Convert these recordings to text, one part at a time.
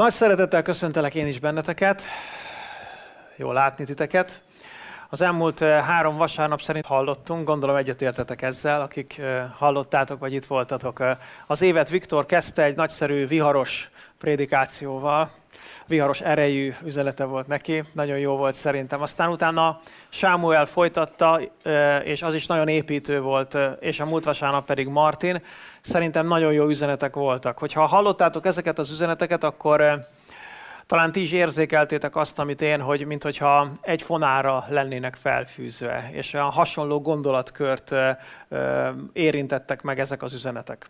Nagy szeretettel köszöntelek én is benneteket, jó látni titeket. Az elmúlt három vasárnap szerint hallottunk, gondolom egyetértetek ezzel, akik hallottátok vagy itt voltatok. Az évet Viktor kezdte egy nagyszerű viharos prédikációval, viharos erejű üzenete volt neki, nagyon jó volt szerintem. Aztán utána Sámuel folytatta, és az is nagyon építő volt, és a múlt vasárnap pedig Martin. Szerintem nagyon jó üzenetek voltak. Hogyha hallottátok ezeket az üzeneteket, akkor talán ti is érzékeltétek azt, amit én, hogy minthogyha egy fonára lennének felfűzve, és olyan hasonló gondolatkört érintettek meg ezek az üzenetek.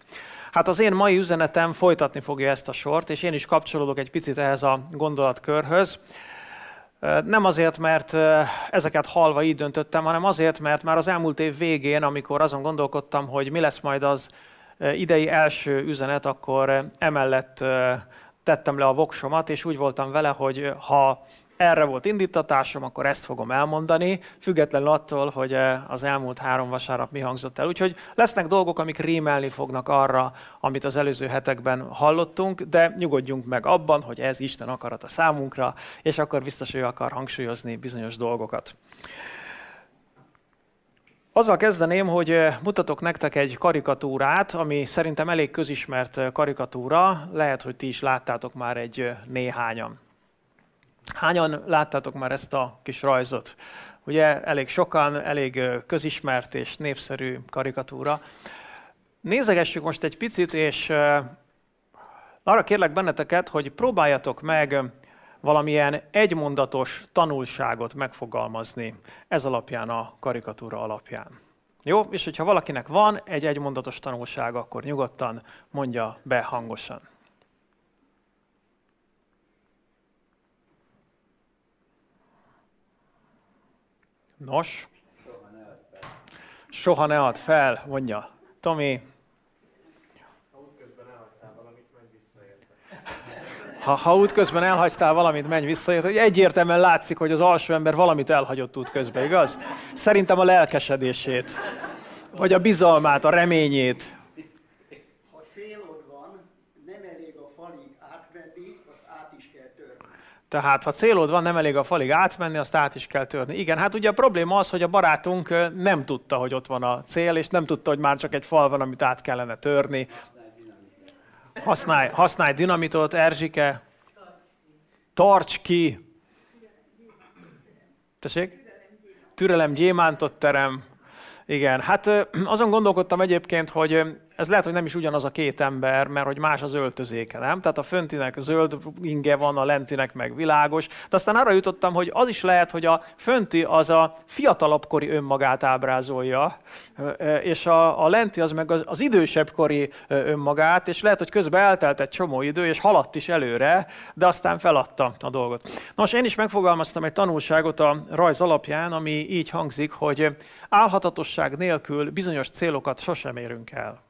Hát az én mai üzenetem folytatni fogja ezt a sort, és én is kapcsolódok egy picit ehhez a gondolatkörhöz. Nem azért, mert ezeket hallva így döntöttem, hanem azért, mert már az elmúlt év végén, amikor azon gondolkodtam, hogy mi lesz majd az idei első üzenet, akkor emellett tettem le a voksomat, és úgy voltam vele, hogy ha erre volt indítatásom, akkor ezt fogom elmondani, függetlenül attól, hogy az elmúlt három vasárnap mi hangzott el. Úgyhogy lesznek dolgok, amik rímelni fognak arra, amit az előző hetekben hallottunk, de nyugodjunk meg abban, hogy ez Isten akarata számunkra, és akkor biztos, hogy ő akar hangsúlyozni bizonyos dolgokat. Azzal kezdeném, hogy mutatok nektek egy karikatúrát, ami szerintem elég közismert karikatúra, lehet, hogy ti is láttátok már egy néhányan. Hányan láttátok már ezt a kis rajzot? Ugye elég sokan, elég közismert és népszerű karikatúra. Nézegessük most egy picit, és arra kérlek benneteket, hogy próbáljatok meg valamilyen egymondatos tanulságot megfogalmazni ez alapján, a karikatúra alapján. Jó? És hogyha valakinek van egy egymondatos tanulsága, akkor nyugodtan mondja be hangosan. Nos? Soha ne add fel. Soha ne add fel, mondja Tomi. Ha útközben elhagytál valamit, menj vissza, hogy egyértelműen látszik, hogy az alsó ember valamit elhagyott útközben, igaz? Szerintem a lelkesedését, vagy a bizalmát, a reményét. Ha célod van, nem elég a falig átmenni, azt át is kell törni. Tehát, ha célod van, nem elég a falig átmenni, azt át is kell törni. Igen, hát ugye a probléma az, hogy a barátunk nem tudta, hogy ott van a cél, és nem tudta, hogy már csak egy fal van, amit át kellene törni. Használj dinamitot, Erzsike. Tarts ki. Tessék? Türelem gyémántot terem. Igen, hát azon gondolkodtam egyébként, hogy ez lehet, hogy nem is ugyanaz a két ember, mert hogy más az öltözéke, nem? Tehát a föntinek zöld inge van, a lentinek meg világos. De aztán arra jutottam, hogy az is lehet, hogy a fönti az a fiatalabbkori önmagát ábrázolja, és a lenti az meg az idősebbkori önmagát, és lehet, hogy közben eltelt egy csomó idő, és haladt is előre, de aztán feladta a dolgot. Nos, én is megfogalmaztam egy tanulságot a rajz alapján, ami így hangzik, hogy álhatatosság nélkül bizonyos célokat sosem érünk el.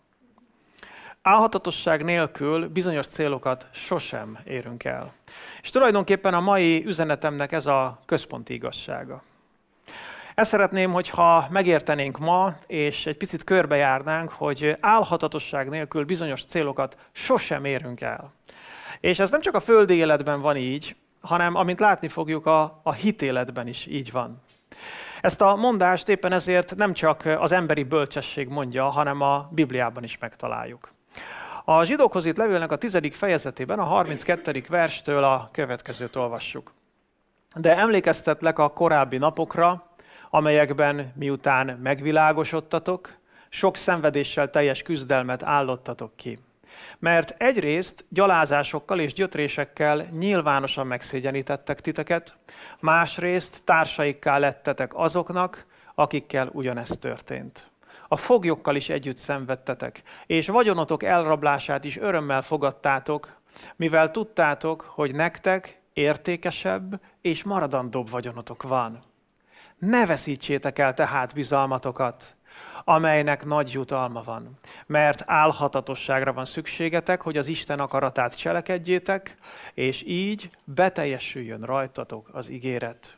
Álhatatosság nélkül bizonyos célokat sosem érünk el. És tulajdonképpen a mai üzenetemnek ez a központi igazsága. Ezt szeretném, hogyha megértenénk ma, és egy picit körbejárnánk, hogy álhatatosság nélkül bizonyos célokat sosem érünk el. És ez nem csak a földi életben van így, hanem, amint látni fogjuk, a hitéletben is így van. Ezt a mondást éppen ezért nem csak az emberi bölcsesség mondja, hanem a Bibliában is megtaláljuk. A Zsidókhoz írt levélnek a 10. fejezetében a 32. verstől a következőt olvassuk. De emlékeztetlek a korábbi napokra, amelyekben miután megvilágosodtatok, sok szenvedéssel teljes küzdelmet állottatok ki. Mert egyrészt gyalázásokkal és gyötrésekkel nyilvánosan megszégyenítettek titeket, másrészt társaikká lettetek azoknak, akikkel ugyanezt történt. A foglyokkal is együtt szenvedtetek, és vagyonotok elrablását is örömmel fogadtátok, mivel tudtátok, hogy nektek értékesebb és maradandóbb vagyonotok van. Ne veszítsétek el tehát bizalmatokat, amelynek nagy jutalma van, mert álhatatosságra van szükségetek, hogy az Isten akaratát cselekedjétek, és így beteljesüljön rajtatok az ígéret.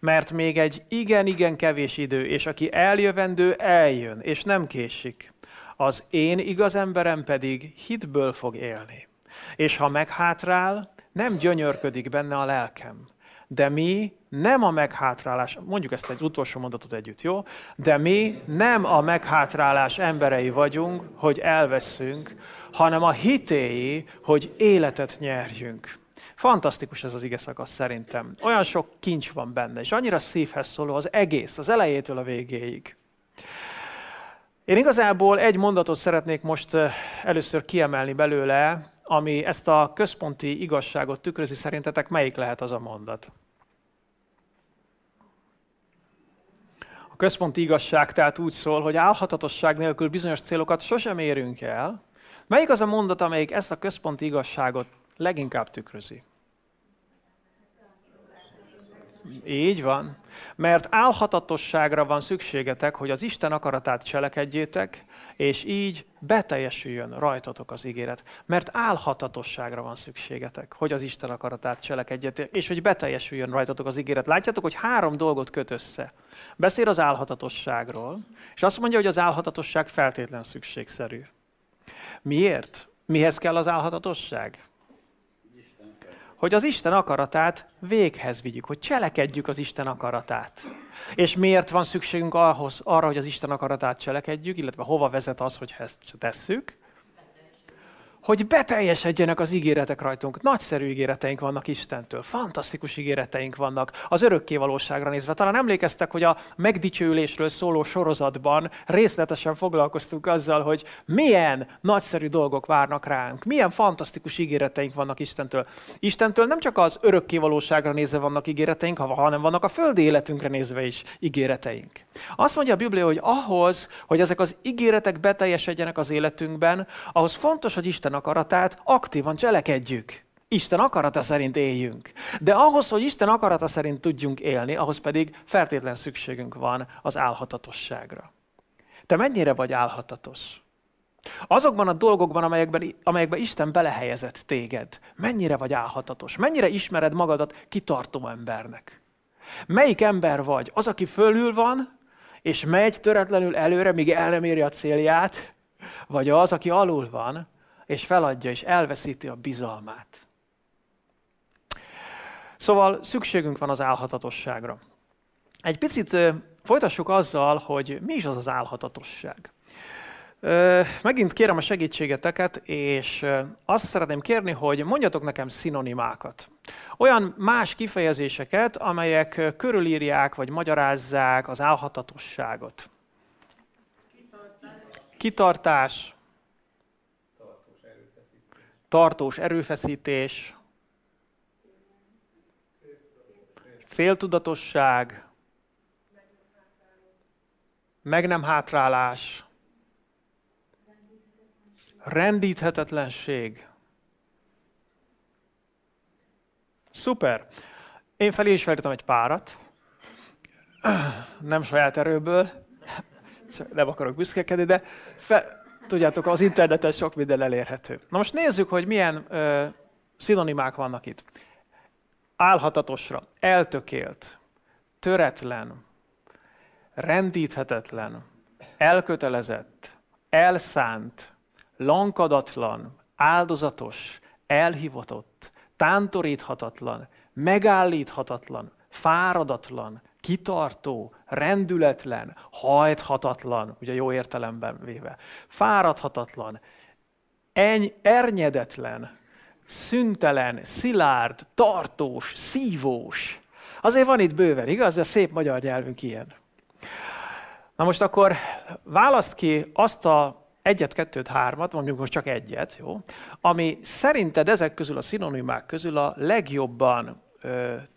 Mert még egy igen-igen kevés idő, és aki eljövendő, eljön, és nem késik. Az én igaz emberem pedig hitből fog élni. És ha meghátrál, nem gyönyörködik benne a lelkem. De mi nem a meghátrálás, mondjuk ezt egy utolsó mondatot együtt, jó? De mi nem a meghátrálás emberei vagyunk, hogy elveszünk, hanem a hitéi, hogy életet nyerjünk. Fantasztikus ez az ige szakasz szerintem. Olyan sok kincs van benne, és annyira szívhez szóló az egész, az elejétől a végéig. Én igazából egy mondatot szeretnék most először kiemelni belőle, ami ezt a központi igazságot tükrözi. Szerintetek melyik lehet az a mondat? A központi igazság tehát úgy szól, hogy álhatatosság nélkül bizonyos célokat sosem érünk el. Melyik az a mondat, amelyik ezt a központi igazságot leginkább tükrözi? Így van. Mert álhatatosságra van szükségetek, hogy az Isten akaratát cselekedjétek, és így beteljesüljön rajtatok az ígéret. Mert álhatatosságra van szükségetek, hogy az Isten akaratát cselekedjétek, és hogy beteljesüljön rajtatok az ígéret. Látjátok, hogy három dolgot köt össze. Beszél az álhatatosságról, és azt mondja, hogy az álhatatosság feltétlen szükségszerű. Miért? Mihez kell az álhatatosság? Hogy az Isten akaratát véghez vigyük, hogy cselekedjük az Isten akaratát. És miért van szükségünk arra, hogy az Isten akaratát cselekedjük, illetve hova vezet az, hogy ezt tesszük? Hogy beteljesedjenek az ígéretek rajtunk. Nagyszerű ígéreteink vannak Istentől, fantasztikus ígéreteink vannak az örökkévalóságra nézve. Talán emlékeztek, hogy a megdicsőülésről szóló sorozatban részletesen foglalkoztunk azzal, hogy milyen nagyszerű dolgok várnak ránk, milyen fantasztikus ígéreteink vannak Istentől. Istentől nem csak az örökkévalóságra nézve vannak ígéreteink, hanem vannak a földi életünkre nézve is ígéreteink. Azt mondja a Biblia, hogy ahhoz, hogy ezek az ígéretek beteljesedjenek az életünkben, ahhoz fontos, hogy Isten akaratát aktívan cselekedjük. Isten akarata szerint éljünk. De ahhoz, hogy Isten akarata szerint tudjunk élni, ahhoz pedig feltétlen szükségünk van az álhatatosságra. Te mennyire vagy álhatatos? Azokban a dolgokban, amelyekben Isten belehelyezett téged, mennyire vagy álhatatos? Mennyire ismered magadat kitartó embernek? Melyik ember vagy? Az, aki fölül van, és megy töretlenül előre, míg el nem éri a célját? Vagy az, aki alul van, és feladja, és elveszíti a bizalmát. Szóval szükségünk van az álhatatosságra. Egy picit folytassuk azzal, hogy mi is az az álhatatosság. Megint kérem a segítségeteket, és azt szeretném kérni, hogy mondjatok nekem szinonimákat. Olyan más kifejezéseket, amelyek körülírják, vagy magyarázzák az álhatatosságot. Kitartás. Tartós erőfeszítés, céltudatosság, meg nem hátrálás, rendíthetetlenség. Szuper! Én felé is felírtam egy párat, nem saját erőből, nem akarok büszkekedni, de... Tudjátok, az interneten sok minden elérhető. Na most nézzük, hogy milyen szinonimák vannak itt. Álhatatosra, eltökélt, töretlen, rendíthetetlen, elkötelezett, elszánt, lankadatlan, áldozatos, elhivatott, tántoríthatatlan, megállíthatatlan, fáradatlan, kitartó, rendületlen, hajthatatlan, ugye jó értelemben véve, fáradhatatlan, ernyedetlen, szüntelen, szilárd, tartós, szívós. Azért van itt bőven, igaz? De szép magyar nyelvünk ilyen. Na most akkor válaszd ki azt a egyet, kettőt, hármat, mondjuk most csak egyet, jó? Ami szerinted ezek közül, a szinonimák közül a legjobban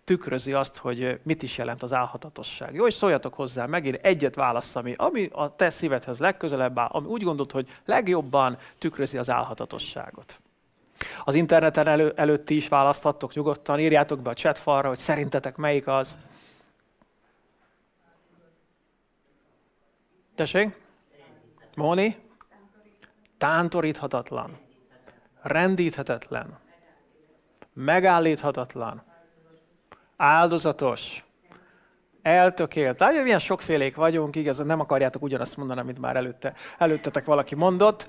tükrözi azt, hogy mit is jelent az álhatatosság. Jó, és szóljatok hozzá, megint egyet válassz, ami a te szívedhez legközelebb áll, ami úgy gondolod, hogy legjobban tükrözi az álhatatosságot. Az interneten előtt ti is választhattok nyugodtan, írjátok be a chatfalra, hogy szerintetek melyik az. Tessék? Móni? Tántoríthatatlan. Rendíthetetlen. Megállíthatatlan. Áldozatos, Eltökélt. Látja, milyen sokfélék vagyunk, igazán nem akarjátok ugyanazt mondani, amit már előttetek valaki mondott.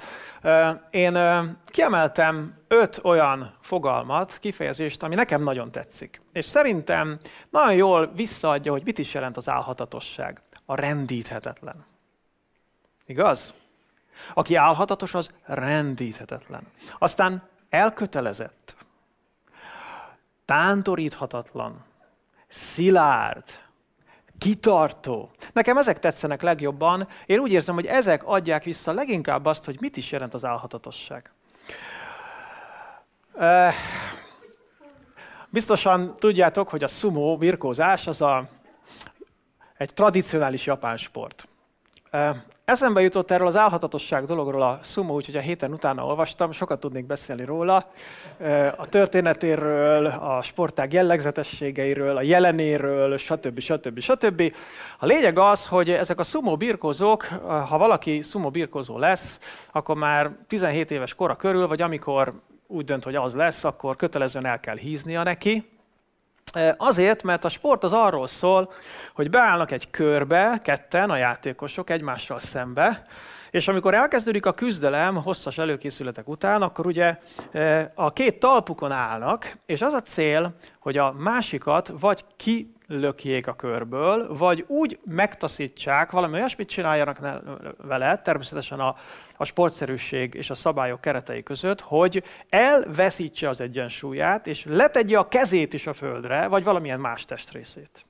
Én kiemeltem 5 olyan fogalmat, kifejezést, ami nekem nagyon tetszik. És szerintem nagyon jól visszaadja, hogy mit is jelent az álhatatosság. A rendíthetetlen. Igaz? Aki álhatatos, az rendíthetetlen. Aztán elkötelezett, tántoríthatatlan, szilárd, kitartó. Nekem ezek tetszenek legjobban. Én úgy érzem, hogy ezek adják vissza leginkább azt, hogy mit is jelent az álhatatosság. Biztosan tudjátok, hogy a szumó birkózás az egy tradicionális japán sport. Eszembe jutott erről az álhatatosság dologról a szumó, úgyhogy a héten utána olvastam, sokat tudnék beszélni róla, a történetéről, a sportág jellegzetességeiről, a jelenéről, stb. Stb. Stb. A lényeg az, hogy ezek a szumó birkózók, ha valaki szumó birkózó lesz, akkor már 17 éves kora körül, vagy amikor úgy dönt, hogy az lesz, akkor kötelezően el kell híznia neki. Azért, mert a sport az arról szól, hogy beállnak egy körbe, ketten a játékosok egymással szembe, és amikor elkezdődik a küzdelem hosszas előkészületek után, akkor ugye a két talpukon állnak, és az a cél, hogy a másikat vagy kilökjék a körből, vagy úgy megtaszítsák, valami olyasmit csináljanak vele, természetesen a sportszerűség és a szabályok keretei között, hogy elveszítse az egyensúlyát, és letegye a kezét is a földre, vagy valamilyen más testrészét.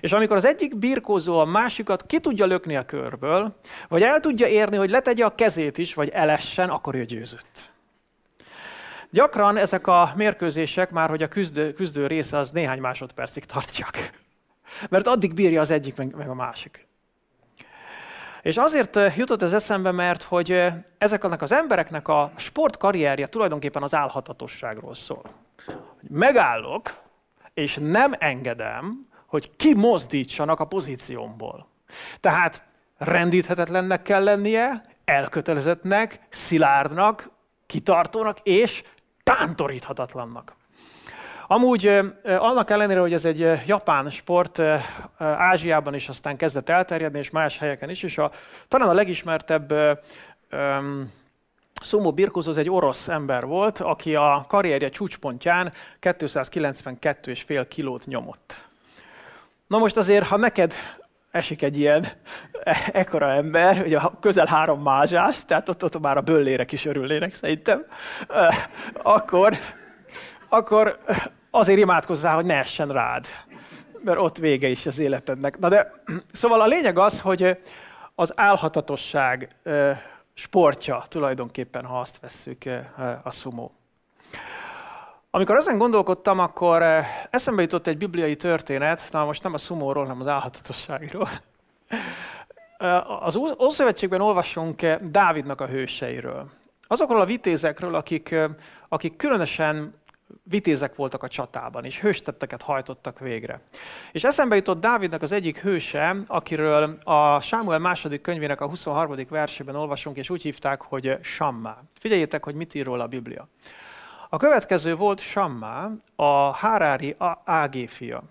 És amikor az egyik birkózó a másikat ki tudja lökni a körből, vagy el tudja érni, hogy letegye a kezét is, vagy elessen, akkor ő győzött. Gyakran ezek a mérkőzések már, hogy a küzdő része az néhány másodpercig tartják. Mert addig bírja az egyik, meg a másik. És azért jutott ez eszembe, mert hogy ezeknek az embereknek a sportkarrierje tulajdonképpen az álhatatosságról szól. Megállok, és nem engedem, hogy kimozdítsanak a pozíciómból. Tehát rendíthetetlennek kell lennie, elkötelezettnek, szilárdnak, kitartónak és tántoríthatatlannak. Amúgy annak ellenére, hogy ez egy japán sport, Ázsiában is aztán kezdett elterjedni, és más helyeken is, és talán a legismertebb szumó birkózó az egy orosz ember volt, aki a karrierje csúcspontján 292,5 kilót nyomott. Na most azért, ha neked esik egy ilyen ekkora ember, ugye közel 3 mázsás, tehát ott már a böllérek is örülnének szerintem, akkor azért imádkozzál, hogy ne essen rád, mert ott vége is az életednek. Na de, szóval a lényeg az, hogy az álhatatosság sportja tulajdonképpen, ha azt vesszük, a szumó. Amikor ezen gondolkodtam, akkor eszembe jutott egy bibliai történet, na most nem a szumóról, hanem az álhatatosságról. Az Ószövetségben olvasunk Dávidnak a hőseiről. Azokról a vitézekről, akik különösen vitézek voltak a csatában, és hőstetteket hajtottak végre. És eszembe jutott Dávidnak az egyik hőse, akiről a Sámuel második könyvének a 23. versében olvasunk, és úgy hívták, hogy Sammá. Figyeljétek, hogy mit ír róla a Biblia. A következő volt Sammá, a Hárári Ágé fia.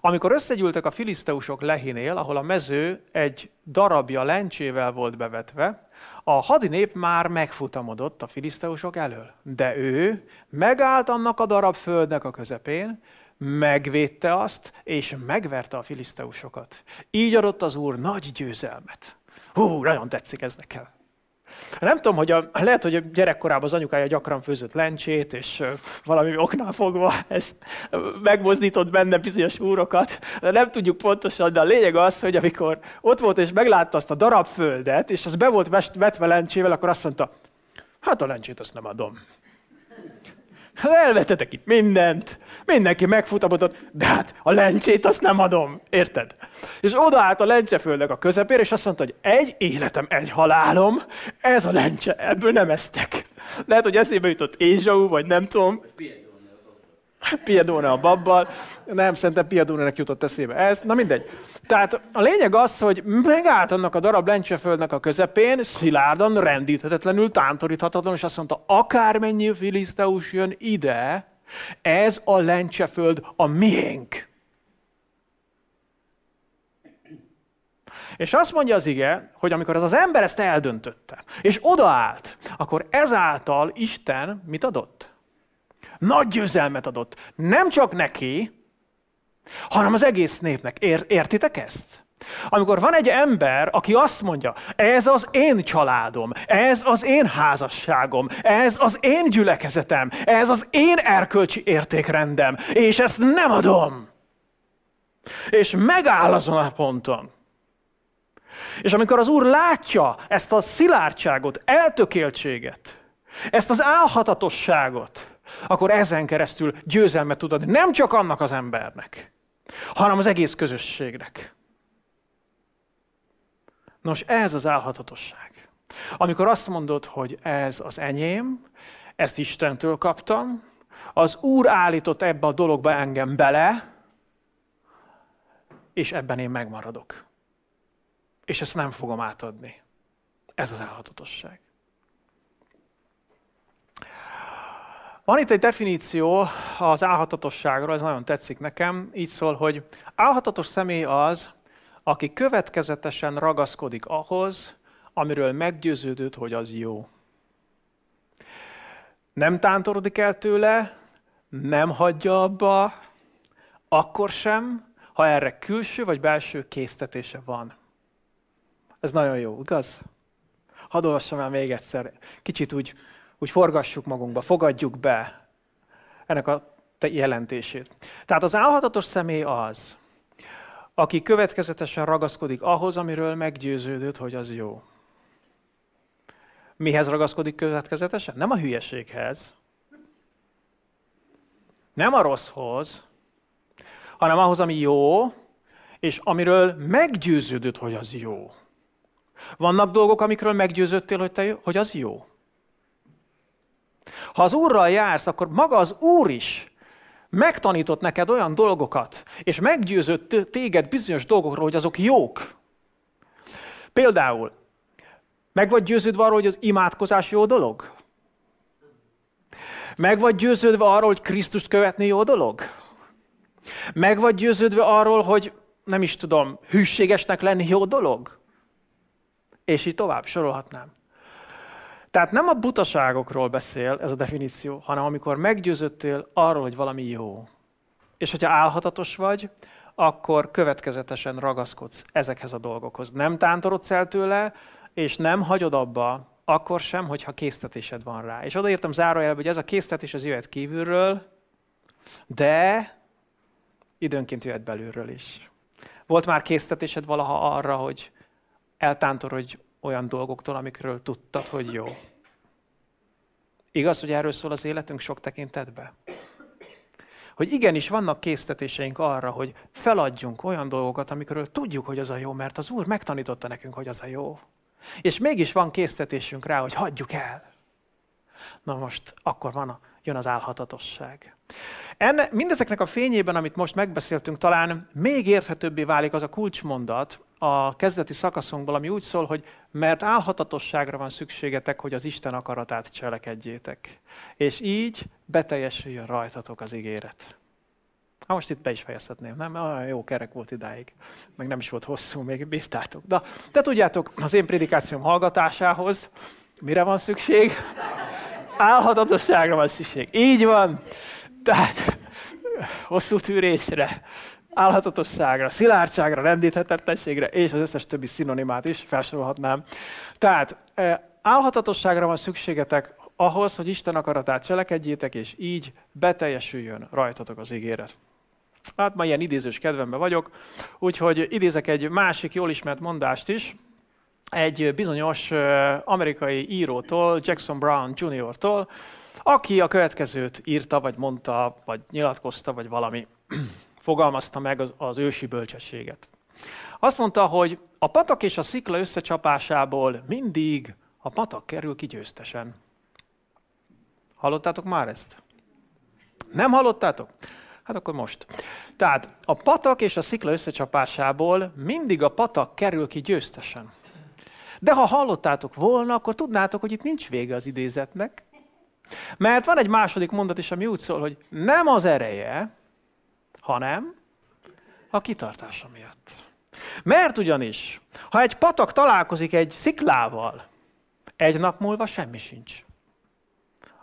Amikor összegyűltek a filiszteusok Lehinél, ahol a mező egy darabja lencsével volt bevetve, a hadinép már megfutamodott a filiszteusok elől. De ő megállt annak a darab földnek a közepén, megvédte azt, és megverte a filiszteusokat. Így adott az Úr nagy győzelmet. Hú, nagyon tetszik ez nekem. Nem tudom, hogy lehet, hogy gyerekkorában az anyukája gyakran főzött lencsét, és valami oknál fogva ez megmozdított benne bizonyos úrokat. Nem tudjuk pontosan, de a lényeg az, hogy amikor ott volt és meglátta azt a darab földet, és az be volt vetve lencsével, akkor azt mondta, hát a lencsét azt nem adom. Elvetetek itt mindent, mindenki megfutamodott, de hát a lencsét azt nem adom, érted? És odaállt a lencseföldnek a közepére, és azt mondta, hogy egy életem, egy halálom, ez a lencse, ebből nem eztek. Lehet, hogy eszébe jutott Ézsau, vagy nem tudom. Piedone a babbal. Nem, szerintem Piedone-nek jutott eszébe ez. Na mindegy. Tehát a lényeg az, hogy megállt annak a darab lencseföldnek a közepén, szilárdan, rendíthetetlenül, tántoríthatatlanul, és azt mondta, akármennyi filiszteus jön ide, ez a lencseföld a miénk. És azt mondja az ige, hogy amikor ez az ember ezt eldöntötte, és odaállt, akkor ezáltal Isten mit adott? Nagy győzelmet adott. Nem csak neki, hanem az egész népnek. Értitek ezt? Amikor van egy ember, aki azt mondja, ez az én családom, ez az én házasságom, ez az én gyülekezetem, ez az én erkölcsi értékrendem, és ezt nem adom. És megáll azon a ponton. És amikor az Úr látja ezt a szilárdságot, eltökéltséget, ezt az álhatatosságot, akkor ezen keresztül győzelmet tud adni nem csak annak az embernek, hanem az egész közösségnek. Nos, ez az álhatatosság. Amikor azt mondod, hogy ez az enyém, ezt Istentől kaptam, az Úr állított ebbe a dologba engem bele, és ebben én megmaradok. És ezt nem fogom átadni. Ez az álhatatosság. Van itt egy definíció az álhatatosságról, ez nagyon tetszik nekem. Így szól, hogy álhatatos személy az, aki következetesen ragaszkodik ahhoz, amiről meggyőződött, hogy az jó. Nem tántorodik el tőle, nem hagyja abba, akkor sem, ha erre külső vagy belső késztetése van. Ez nagyon jó, igaz? Hadd olvassam el még egyszer. Kicsit úgy forgassuk magunkba, fogadjuk be ennek a jelentését. Tehát az álhatatos személy az, aki következetesen ragaszkodik ahhoz, amiről meggyőződött, hogy az jó. Mihez ragaszkodik következetesen? Nem a hülyeséghez, nem a rosszhoz, hanem ahhoz, ami jó, és amiről meggyőződött, hogy az jó. Vannak dolgok, amikről meggyőződtél, hogy az jó. Ha az Úrral jársz, akkor maga az Úr is megtanított neked olyan dolgokat, és meggyőzött téged bizonyos dolgokról, hogy azok jók. Például, meg vagy győződve arról, hogy az imádkozás jó dolog? Meg vagy győződve arról, hogy Krisztust követni jó dolog? Meg vagy győződve arról, hogy nem is tudom, hűségesnek lenni jó dolog? És így tovább sorolhatnám. Tehát nem a butaságokról beszél ez a definíció, hanem amikor meggyőződtél arról, hogy valami jó. És hogyha álhatatos vagy, akkor következetesen ragaszkodsz ezekhez a dolgokhoz. Nem tántorodsz el tőle, és nem hagyod abba, akkor sem, hogyha késztetésed van rá. És odaírtam zárójelbe, hogy ez a késztetés az jöhet kívülről, de időnként jöhet belülről is. Volt már késztetésed valaha arra, hogy eltántorodj olyan dolgoktól, amikről tudtad, hogy jó. Igaz, hogy erről szól az életünk sok tekintetben? Hogy igenis vannak késztetéseink arra, hogy feladjunk olyan dolgokat, amikről tudjuk, hogy az a jó, mert az Úr megtanította nekünk, hogy az a jó. És mégis van késztetésünk rá, hogy hagyjuk el. Na most akkor jön az álhatatosság. Mindezeknek a fényében, amit most megbeszéltünk, talán még érthetőbbé válik az a kulcsmondat a kezdeti szakaszunkból, ami úgy szól, hogy mert álhatatosságra van szükségetek, hogy az Isten akaratát cselekedjétek. És így beteljesüljön rajtatok az ígéret. Na most itt be is fejezhetném, nem? Olyan jó kerek volt idáig. Meg nem is volt hosszú, még bírtátok. De tudjátok, az én prédikációm hallgatásához mire van szükség? Álhatatosságra van szükség. Így van. Tehát hosszú tűrésre, álhatatosságra, szilárdságra, rendíthetetlenségre, és az összes többi szinonimát is felsorolhatnám. Tehát álhatatosságra van szükségetek ahhoz, hogy Isten akaratát cselekedjétek, és így beteljesüljön rajtatok az ígéret. Hát ma ilyen idézős kedvemben vagyok, úgyhogy idézek egy másik jól ismert mondást is, egy bizonyos amerikai írótól, Jackson Brown Jr.-tól, aki a következőt írta, vagy mondta, vagy nyilatkozta, vagy valami fogalmazta meg az ősi bölcsességet. Azt mondta, hogy a patak és a szikla összecsapásából mindig a patak kerül ki győztesen. Hallottátok már ezt? Nem hallottátok? Hát akkor most. Tehát a patak és a szikla összecsapásából mindig a patak kerül ki győztesen. De ha hallottátok volna, akkor tudnátok, hogy itt nincs vége az idézetnek. Mert van egy második mondat is, ami úgy szól, hogy nem az ereje, hanem a kitartása miatt. Mert ugyanis, ha egy patak találkozik egy sziklával, egy nap múlva semmi sincs.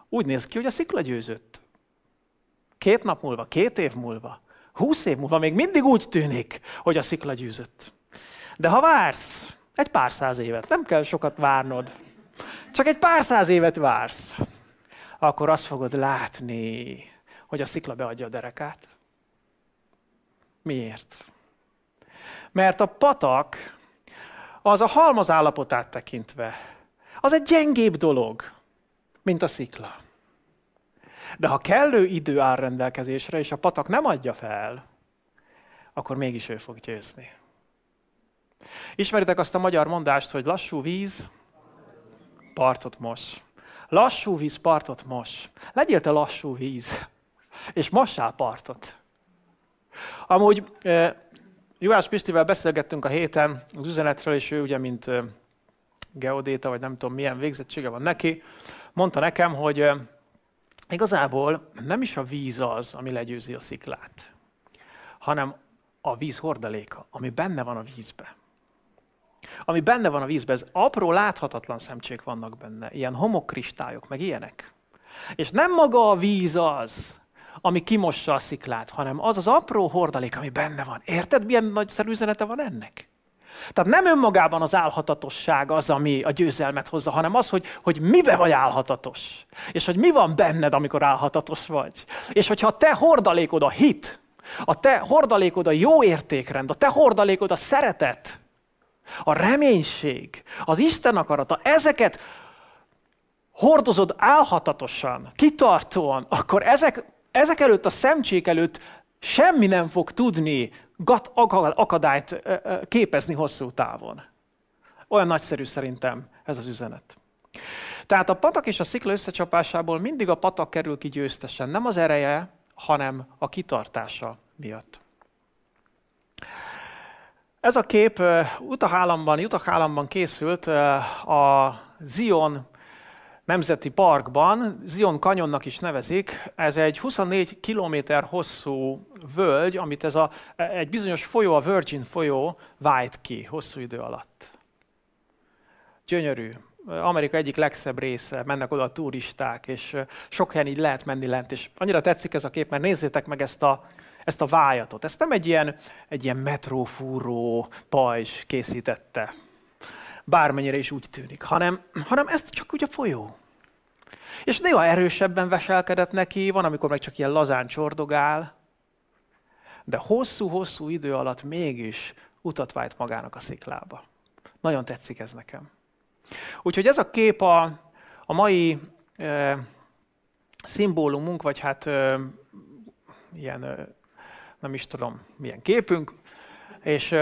Úgy néz ki, hogy a szikla győzött. 2 nap múlva, 2 év múlva, 20 év múlva még mindig úgy tűnik, hogy a szikla győzött. De ha vársz egy pár száz évet, nem kell sokat várnod, csak egy pár száz évet vársz, akkor azt fogod látni, hogy a szikla beadja a derekát. Miért? Mert a patak az a halmaz állapotát tekintve, az egy gyengébb dolog, mint a szikla. De ha kellő idő áll rendelkezésre, és a patak nem adja fel, akkor mégis ő fog győzni. Ismeritek azt a magyar mondást, hogy lassú víz partot mos. Lassú víz partot mos. Legyél te lassú víz, és mossál partot. Amúgy Juhász Pistivel beszélgettünk a héten az üzenetről, és ő ugye, mint geodéta, vagy nem tudom milyen végzettsége van neki, mondta nekem, hogy igazából nem is a víz az, ami legyőzi a sziklát, hanem a víz hordaléka, ami benne van a vízbe. Ami benne van a vízbe, ez apró, láthatatlan szemcsék vannak benne, ilyen homokkristályok, meg ilyenek. És nem maga a víz az, ami kimossa a sziklát, hanem az az apró hordalék, ami benne van. Érted, milyen nagyszerű üzenete van ennek? Tehát nem önmagában az álhatatosság az, ami a győzelmet hozza, hanem az, hogy mibe vagy álhatatos. És hogy mi van benned, amikor álhatatos vagy. És hogyha a te hordalékod a hit, a te hordalékod a jó értékrend, a te hordalékod a szeretet, a reménység, az Isten akarata, ezeket hordozod álhatatosan, kitartóan, akkor ezek előtt, a szemcsék előtt semmi nem fog tudni akadályt képezni hosszú távon. Olyan nagyszerű szerintem ez az üzenet. Tehát a patak és a szikla összecsapásából mindig a patak kerül ki győztesen, nem az ereje, hanem a kitartása miatt. Ez a kép Utah államban készült, a Zion Nemzeti Parkban, Zion Kanyonnak is nevezik. Ez egy 24 kilométer hosszú völgy, amit egy bizonyos folyó, a Virgin folyó vájt ki hosszú idő alatt. Gyönyörű. Amerika egyik legszebb része, mennek oda a turisták, és sok helyen így lehet menni lent. És annyira tetszik ez a kép, mert nézzétek meg ezt a vájatot. Ezt nem egy ilyen metrófúró pajzs készítette, bármennyire is úgy tűnik, hanem ez csak úgy a folyó. És néha erősebben veselkedett neki, van, amikor meg csak ilyen lazán csordogál, de hosszú-hosszú idő alatt mégis utat vájt magának a sziklába. Nagyon tetszik ez nekem. Úgyhogy ez a kép a mai szimbólumunk, vagy hát ilyen, nem is tudom, milyen képünk, és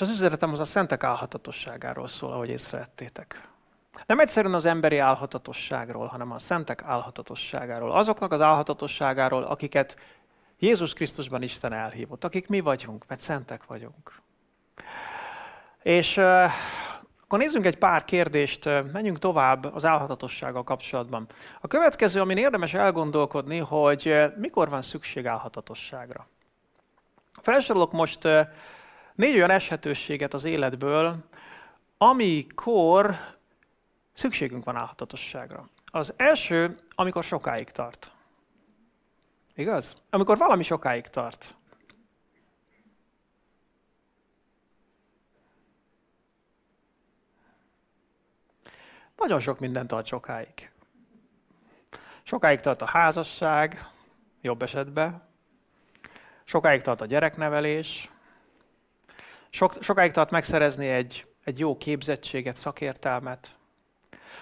az üzenetem az a szentek álhatatosságáról szól, ahogy észrevettétek. Nem egyszerűen az emberi álhatatosságról, hanem a szentek álhatatosságáról. Azoknak az álhatatosságáról, akiket Jézus Krisztusban Isten elhívott, akik mi vagyunk, mert szentek vagyunk. És akkor nézzünk egy pár kérdést, menjünk tovább az álhatatossággal kapcsolatban. A következő, amin érdemes elgondolkodni, hogy mikor van szükség álhatatosságra. Felsorolok most 4 olyan eshetőséget az életből, amikor szükségünk van álhatatosságra. Az első, amikor sokáig tart. Igaz? Amikor valami sokáig tart. Nagyon sok minden tart sokáig. Sokáig tart a házasság, jobb esetben. Sokáig tart a gyereknevelés. Sokáig tart megszerezni egy jó képzettséget, szakértelmet.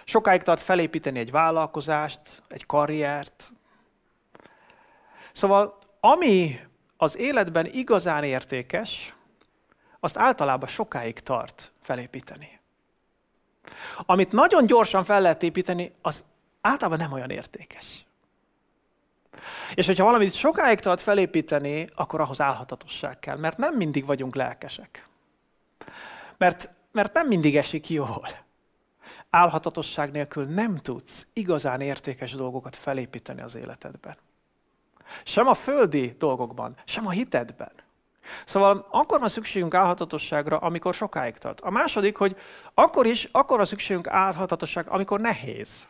Sokáig tart felépíteni egy vállalkozást, egy karriert. Szóval ami az életben igazán értékes, azt általában sokáig tart felépíteni. Amit nagyon gyorsan fel lehet építeni, az általában nem olyan értékes. És hogyha valamit sokáig tart felépíteni, akkor ahhoz álhatatosság kell, mert nem mindig vagyunk lelkesek. Mert nem mindig esik jól. Álhatatosság nélkül nem tudsz igazán értékes dolgokat felépíteni az életedben. Sem a földi dolgokban, sem a hitedben, Szóval akkor van szükségünk álhatatosságra, amikor sokáig tart. A második, hogy akkor van szükségünk álhatatosságra, amikor nehéz.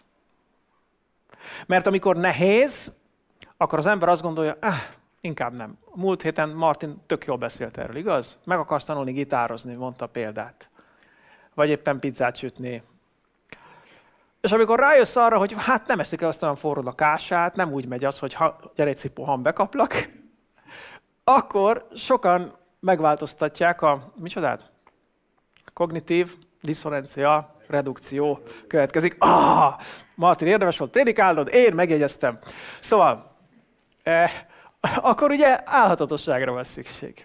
Mert amikor nehéz, akkor az ember azt gondolja, inkább nem. Múlt héten Martin tök jól beszélt erről, igaz? Meg akarsz tanulni gitározni, mondta példát. Vagy éppen pizzát sütni. És amikor rájössz arra, hogy hát nem eszik el azt olyan forró lakását, nem úgy megy az, hogy gyere cipoham, bekaplak, akkor sokan megváltoztatják a, micsodát? Kognitív diszonancia, redukció következik. Martin, érdemes volt prédikálnod, én megjegyeztem. Szóval, akkor ugye álhatatosságra van szükség.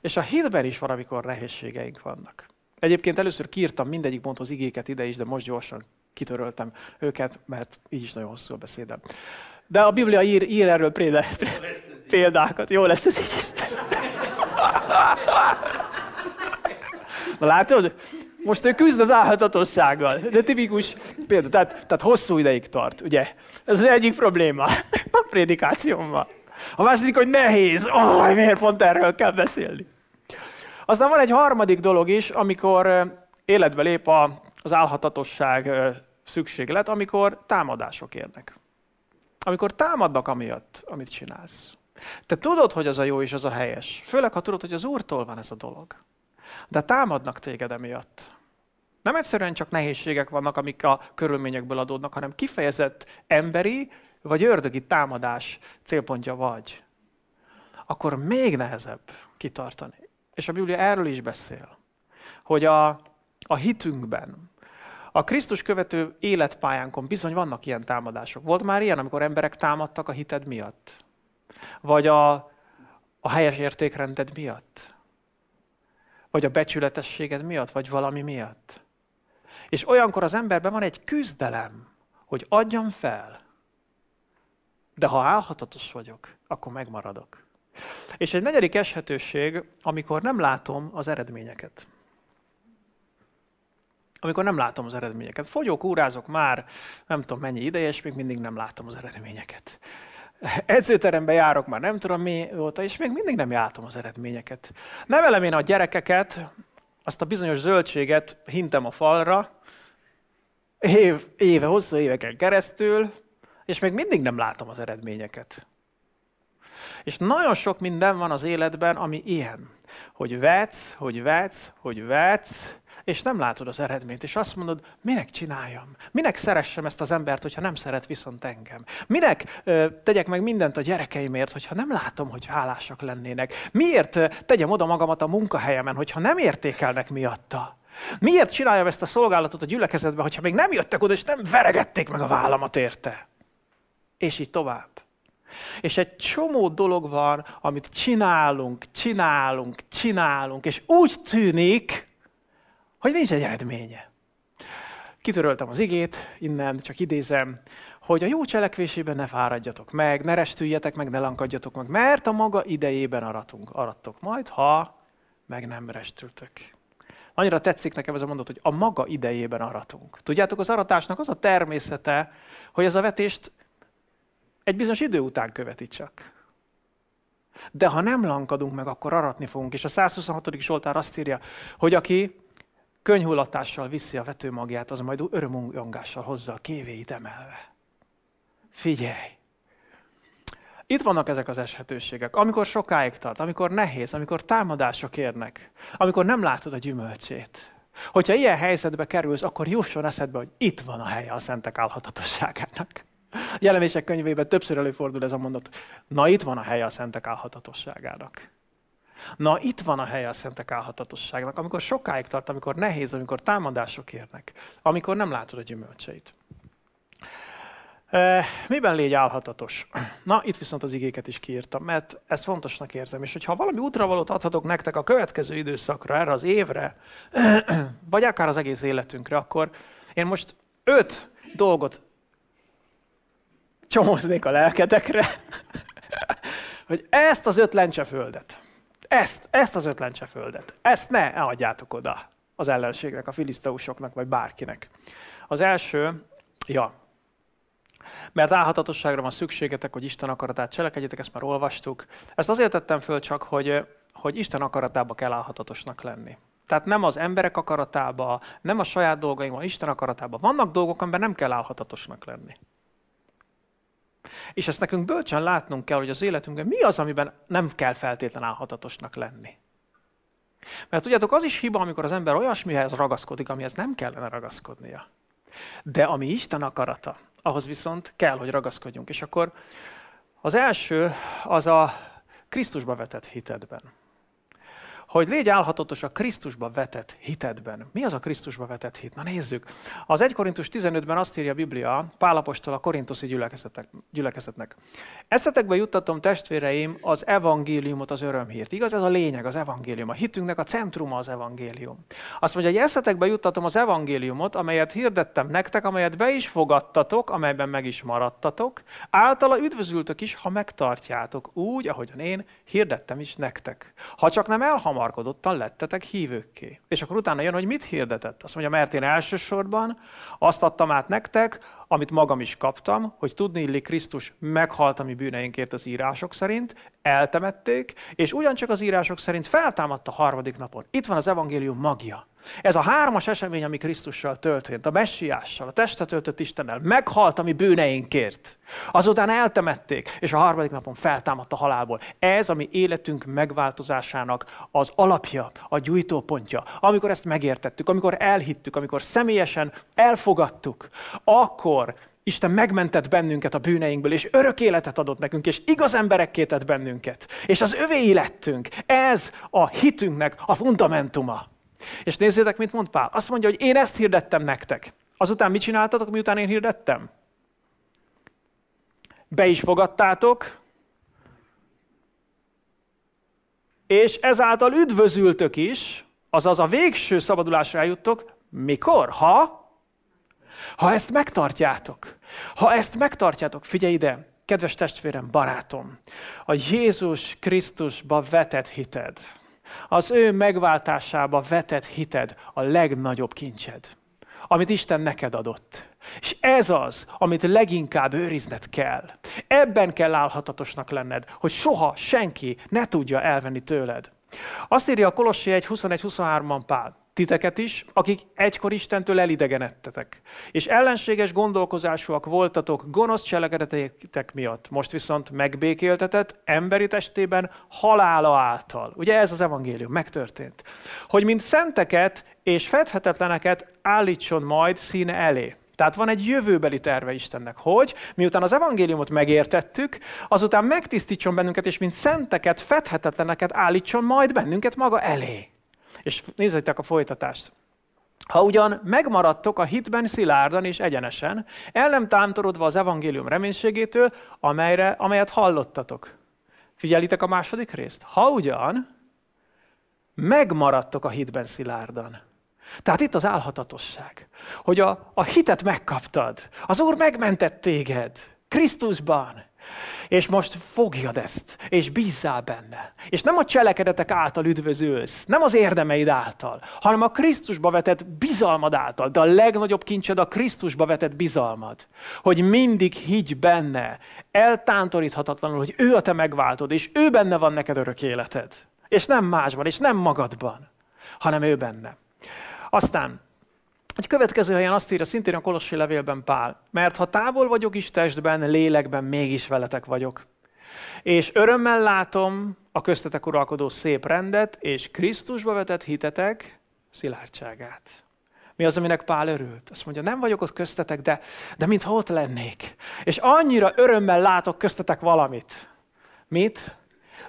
És a hitben is van, amikor nehézségeink vannak. Egyébként először kiírtam mindegyik ponthoz igéket ide is, de most gyorsan kitöröltem őket, mert így is nagyon hosszú a beszédem. De a Biblia ír erről példákat. Jó lesz ez így is. Na látod? Most ő küzd az álhatatossággal. De tipikus példa. Tehát hosszú ideig tart, ugye? Ez az egyik probléma a prédikációmmal. A második, hogy nehéz. Miért pont erről kell beszélni? Aztán van egy harmadik dolog is, amikor életbe lép az álhatatosság szükséglet, amikor támadások érnek. Amikor támadnak amiatt, amit csinálsz. Te tudod, hogy az a jó és az a helyes. Főleg, ha tudod, hogy az Úrtól van ez a dolog. De támadnak téged emiatt. Nem egyszerűen csak nehézségek vannak, amik a körülményekből adódnak, hanem kifejezett emberi vagy ördögi támadás célpontja vagy. Akkor még nehezebb kitartani. És a Biblia erről is beszél, hogy a hitünkben, a Krisztus követő életpályánkon bizony vannak ilyen támadások. Volt már ilyen, amikor emberek támadtak a hited miatt? Vagy a helyes értékrended miatt? Vagy a becsületességed miatt? Vagy valami miatt? És olyankor az emberben van egy küzdelem, hogy adjam fel. De ha álhatatos vagyok, akkor megmaradok. És egy negyedik eshetőség, amikor nem látom az eredményeket. Amikor nem látom az eredményeket. Fogyok, úrázok már, nem tudom mennyi ideje, és még mindig nem látom az eredményeket. Edzőterembe járok már nem tudom mióta, és még mindig nem látom az eredményeket. Nevelem én a gyerekeket, azt a bizonyos zöldséget hintem a falra, hosszú éveken keresztül, és még mindig nem látom az eredményeket. És nagyon sok minden van az életben, ami ilyen. Hogy vetsz, hogy vetsz, hogy vetsz, és nem látod az eredményt. És azt mondod, minek csináljam? Minek szeressem ezt az embert, hogyha nem szeret viszont engem? Minek tegyek meg mindent a gyerekeimért, hogyha nem látom, hogy hálásak lennének? Miért tegyem oda magamat a munkahelyemen, hogyha nem értékelnek miatta? Miért csináljam ezt a szolgálatot a gyülekezetben, hogyha még nem jöttek oda, és nem veregették meg a vállamat érte? És így tovább. És egy csomó dolog van, amit csinálunk, és úgy tűnik, hogy nincs egy eredménye. Kitöröltem az igét, innen csak idézem, hogy a jó cselekvésében ne fáradjatok meg, ne restüljetek meg, ne lankadjatok meg, mert a maga idejében arattok majd, ha meg nem restültök. Annyira tetszik nekem ez a mondat, hogy a maga idejében aratunk. Tudjátok, az aratásnak az a természete, hogy ez a vetést egy bizonyos idő után követi csak. De ha nem lankadunk meg, akkor aratni fogunk. És a 126. Zsoltár azt írja, hogy aki könnyhullatással viszi a vetőmagját, az majd örömújongással hozza a kévéit emelve. Figyelj! Itt vannak ezek az eshetőségek. Amikor sokáig tart, amikor nehéz, amikor támadások érnek, amikor nem látod a gyümölcsét. Hogyha ilyen helyzetbe kerülsz, akkor jusson eszedbe, hogy itt van a helye a szentek álhatatosságának. A Jelenések könyvében többször előfordul ez a mondat. Na, itt van a helye a szentek álhatatosságának. Na, itt van a helye a szentek álhatatosságnak, amikor sokáig tart, amikor nehéz, amikor támadások érnek, amikor nem látod a gyümölcseit. Miben légy álhatatos? Na, itt viszont az igéket is kiírtam, mert ezt fontosnak érzem. És hogyha valami útravalót adhatok nektek a következő időszakra, erre az évre, vagy akár az egész életünkre, akkor én most 5 dolgot csomóznék a lelketekre, hogy ezt az 5 lencseföldet, ezt az 5 lencseföldet, ezt ne adjátok oda az ellenségnek, a filiszteusoknak, vagy bárkinek. Az első, mert álhatatosságra van szükségetek, hogy Isten akaratát cselekedjetek, ezt már olvastuk. Ezt azért tettem föl csak, hogy hogy Isten akaratába kell állhatatosnak lenni. Tehát nem az emberek akaratába, nem a saját dolgaimban, Isten akaratába. Vannak dolgok, amiben nem kell állhatatosnak lenni. És ezt nekünk bölcsen látnunk kell, hogy az életünkben mi az, amiben nem kell feltétlen állhatatosnak lenni. Mert tudjátok, az is hiba, amikor az ember olyasmihez ragaszkodik, amihez nem kellene ragaszkodnia. De ami Isten akarata, ahhoz viszont kell, hogy ragaszkodjunk. És akkor az első az a Krisztusba vetett hitedben. Hogy légy állhatatos a Krisztusba vetett hitedben. Mi az a Krisztusba vetett hit? Na nézzük. Az 1 Korintus 15-ben azt írja a Biblia, Pál apostol a korintuszi gyülekezetnek. Eszetekbe juttatom, testvéreim, az evangéliumot, az örömhírt. Igaz, ez a lényeg, az evangélium. A hitünknek a centruma az evangélium. Azt mondja, hogy eszetekbe juttatom az evangéliumot, amelyet hirdettem nektek, amelyet be is fogadtatok, amelyben meg is maradtatok. Általa üdvözültök is, ha megtartjátok úgy, ahogyan én hirdettem is nektek. Ha csak nem elhamar lettetek hívőkké. És akkor utána jön, hogy mit hirdetett. Azt mondja, mert én elsősorban azt adtam át nektek, amit magam is kaptam, hogy tudni illik Krisztus meghalt a mi bűneinkért az írások szerint, eltemették, és ugyancsak az írások szerint feltámadt a harmadik napon. Itt van az evangélium magja. Ez a hármas esemény, ami Krisztussal történt, a messiással, a testet öltött Istennel, meghalt a mi bűneinkért. Azután eltemették, és a harmadik napon feltámadt a halálból. Ez a mi életünk megváltozásának az alapja, a gyújtópontja. Amikor ezt megértettük, amikor elhittük, amikor személyesen elfogadtuk, akkor Isten megmentett bennünket a bűneinkből, és örök életet adott nekünk, és igaz emberekké tett bennünket. És az övéi lettünk. Ez a hitünknek a fundamentuma. És nézzétek, mit mond Pál. Azt mondja, hogy én ezt hirdettem nektek. Azután mit csináltatok, miután én hirdettem? Be is fogadtátok, és ezáltal üdvözültök is, azaz a végső szabadulásra eljuttok, mikor? Ha ezt megtartjátok. Ha ezt megtartjátok, figyelj ide, kedves testvérem, barátom, a Jézus Krisztusba vetett hited, az ő megváltásába vetett hited a legnagyobb kincsed, amit Isten neked adott. És ez az, amit leginkább őrizned kell. Ebben kell állhatatosnak lenned, hogy soha senki ne tudja elvenni tőled. Azt írja a Kolossi 1:21-23-ban Pál, titeket is, akik egykor Istentől elidegenedtetek, és ellenséges gondolkozásúak voltatok gonosz cselekedeteitek miatt, most viszont megbékéltetett emberi testében halála által. Ugye ez az evangélium, megtörtént. Hogy mint szenteket és fedhetetleneket állítson majd színe elé. Tehát van egy jövőbeli terve Istennek, hogy miután az evangéliumot megértettük, azután megtisztítson bennünket, és mint szenteket, fedhetetleneket állítson majd bennünket maga elé. És nézzétek a folytatást. Ha ugyan megmaradtok a hitben szilárdan és egyenesen, el nem támtorodva az evangélium reménységétől, amelyet hallottatok. Figyelitek a második részt? Ha ugyan megmaradtok a hitben szilárdan. Tehát itt az álhatatosság, hogy a hitet megkaptad, az Úr megmentett téged Krisztusban, és most fogjad ezt, és bízzál benne. És nem a cselekedetek által üdvözülsz, nem az érdemeid által, hanem a Krisztusba vetett bizalmad által, de a legnagyobb kincsed a Krisztusba vetett bizalmad. Hogy mindig higgy benne, eltántoríthatatlanul, hogy ő a te megváltod, és ő benne van neked örök életed. És nem másban, és nem magadban, hanem ő benne. Aztán egy következő helyen azt írja szintén a Kolossi levélben Pál, mert ha távol vagyok is testben, lélekben mégis veletek vagyok. És örömmel látom a köztetek uralkodó szép rendet, és Krisztusba vetett hitetek szilárdságát. Mi az, aminek Pál örült? Azt mondja, nem vagyok ott köztetek, de mintha ott lennék. És annyira örömmel látok köztetek valamit. Mit?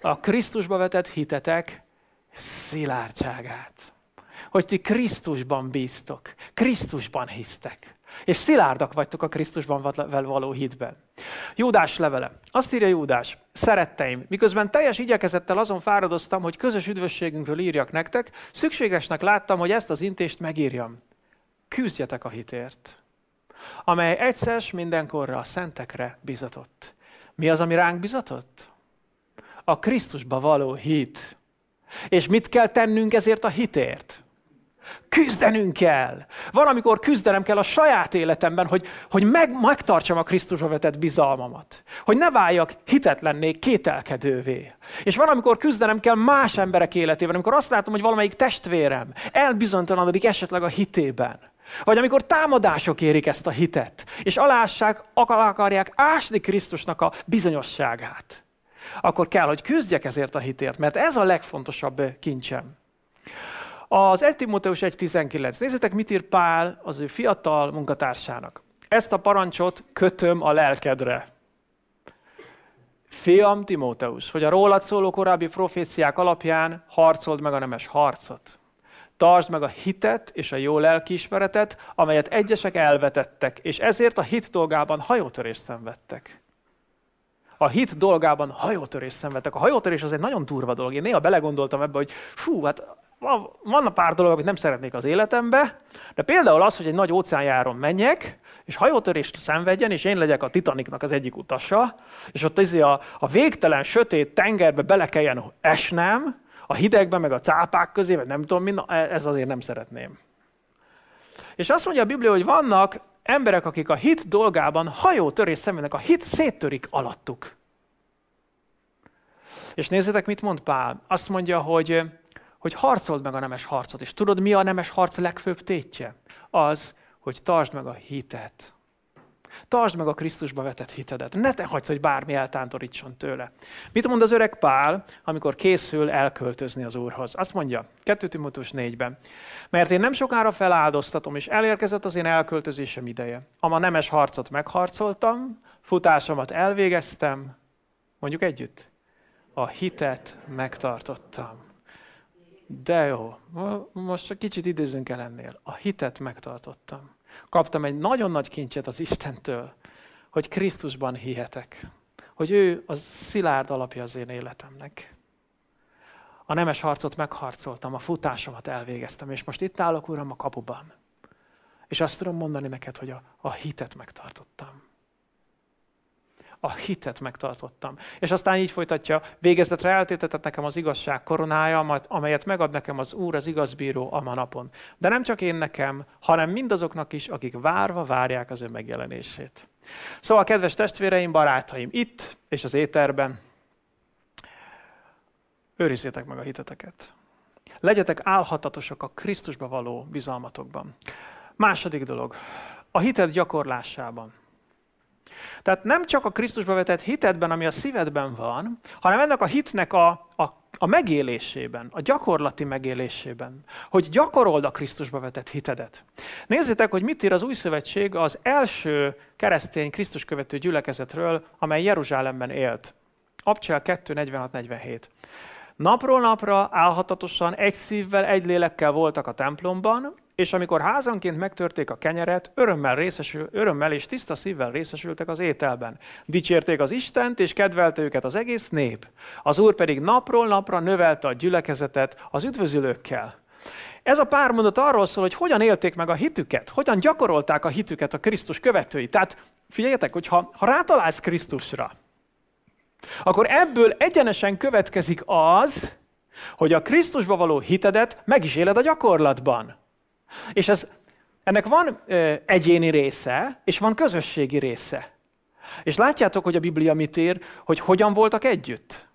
A Krisztusba vetett hitetek szilárdságát. Hogy ti Krisztusban bíztok, Krisztusban hisztek, és szilárdak vagytok a Krisztusban való hitben. Júdás levele. Azt írja Júdás, szeretteim, miközben teljes igyekezettel azon fáradoztam, hogy közös üdvösségünkről írjak nektek, szükségesnek láttam, hogy ezt az intést megírjam. Küzdjetek a hitért, amely egyszer mindenkorra a szentekre bizatott. Mi az, ami ránk bizatott? A Krisztusba való hit. És mit kell tennünk ezért a hitért? Küzdenünk kell. Valamikor küzdenem kell a saját életemben, hogy megtartsam a Krisztusba vetett bizalmamat. Hogy ne váljak hitetlenné, kételkedővé. És valamikor küzdenem kell más emberek életében, amikor azt látom, hogy valamelyik testvérem elbizonytalanodik esetleg a hitében. Vagy amikor támadások érik ezt a hitet, és akarják ásni Krisztusnak a bizonyosságát. Akkor kell, hogy küzdjek ezért a hitért, mert ez a legfontosabb kincsem. Az 1 Timóteus 1.19. Nézzétek, mit ír Pál az ő fiatal munkatársának. Ezt a parancsot kötöm a lelkedre. Fiam Timóteus, hogy a rólad szóló korábbi proféciák alapján harcold meg a nemes harcot. Tartsd meg a hitet és a jó lelkiismeretet, amelyet egyesek elvetettek, és ezért a hit dolgában hajótörést szenvedtek. A hit dolgában hajótörést szenvedtek. A hajótörés az egy nagyon durva dolog. Én néha belegondoltam ebbe, hogy vannak pár dolog, amit nem szeretnék az életembe, de például az, hogy egy nagy óceánjáron menjek, és hajótörést szenvedjen, és én legyek a Titanicnak az egyik utasa, és ott a végtelen sötét tengerbe bele kelljen esnem, a hidegben, meg a cápák közé, vagy nem tudom mi, ez azért nem szeretném. És azt mondja a Biblia, hogy vannak emberek, akik a hit dolgában hajótörést szenvednek, a hit széttörik alattuk. És nézzétek, mit mond Pál. Azt mondja, hogy harcold meg a nemes harcot. És tudod, mi a nemes harc legfőbb tétje? Az, hogy tartsd meg a hitet. Tartsd meg a Krisztusba vetett hitedet. Ne te hagyd, hogy bármi eltántorítson tőle. Mit mond az öreg Pál, amikor készül elköltözni az Úrhoz? Azt mondja, 2 Timóteus 4-ben, mert én nem sokára feláldoztatom, és elérkezett az én elköltözésem ideje. A nemes harcot megharcoltam, futásomat elvégeztem, mondjuk együtt, a hitet megtartottam. De jó, most csak kicsit időzünk el ennél. A hitet megtartottam. Kaptam egy nagyon nagy kincset az Istentől, hogy Krisztusban hihetek. Hogy ő a szilárd alapja az én életemnek. A nemes harcot megharcoltam, a futásomat elvégeztem, és most itt állok, Uram, a kapuban. És azt tudom mondani neked, hogy a hitet megtartottam. A hitet megtartottam. És aztán így folytatja, végezetre eltétetett nekem az igazság koronája, amelyet megad nekem az Úr, az igazbíró a ma napon. De nem csak én nekem, hanem mindazoknak is, akik várva várják az ő megjelenését. Szóval, kedves testvéreim, barátaim, itt és az éterben, őrizzétek meg a hiteteket. Legyetek álhatatosak a Krisztusba való bizalmatokban. Második dolog, a hited gyakorlásában. Tehát nem csak a Krisztusba vetett hitedben, ami a szívedben van, hanem ennek a hitnek a megélésében, a gyakorlati megélésében, hogy gyakorold a Krisztusba vetett hitedet. Nézzétek, hogy mit ír az Új Szövetség az első keresztény Krisztus követő gyülekezetről, amely Jeruzsálemben élt. Apcsel 2.46-47. Napról napra álhatatosan, egy szívvel, egy lélekkel voltak a templomban, és amikor házanként megtörték a kenyeret, örömmel és tiszta szívvel részesültek az ételben. Dicsérték az Istent, és kedvelte őket az egész nép. Az Úr pedig napról napra növelte a gyülekezetet az üdvözülőkkel. Ez a pár mondat arról szól, hogy hogyan élték meg a hitüket, hogyan gyakorolták a hitüket a Krisztus követői. Tehát figyeljetek, hogy ha rátalálsz Krisztusra, akkor ebből egyenesen következik az, hogy a Krisztusba való hitedet meg is éled a gyakorlatban. És ennek van egyéni része, és van közösségi része. És látjátok, hogy a Biblia mit ír, hogy hogyan voltak együtt?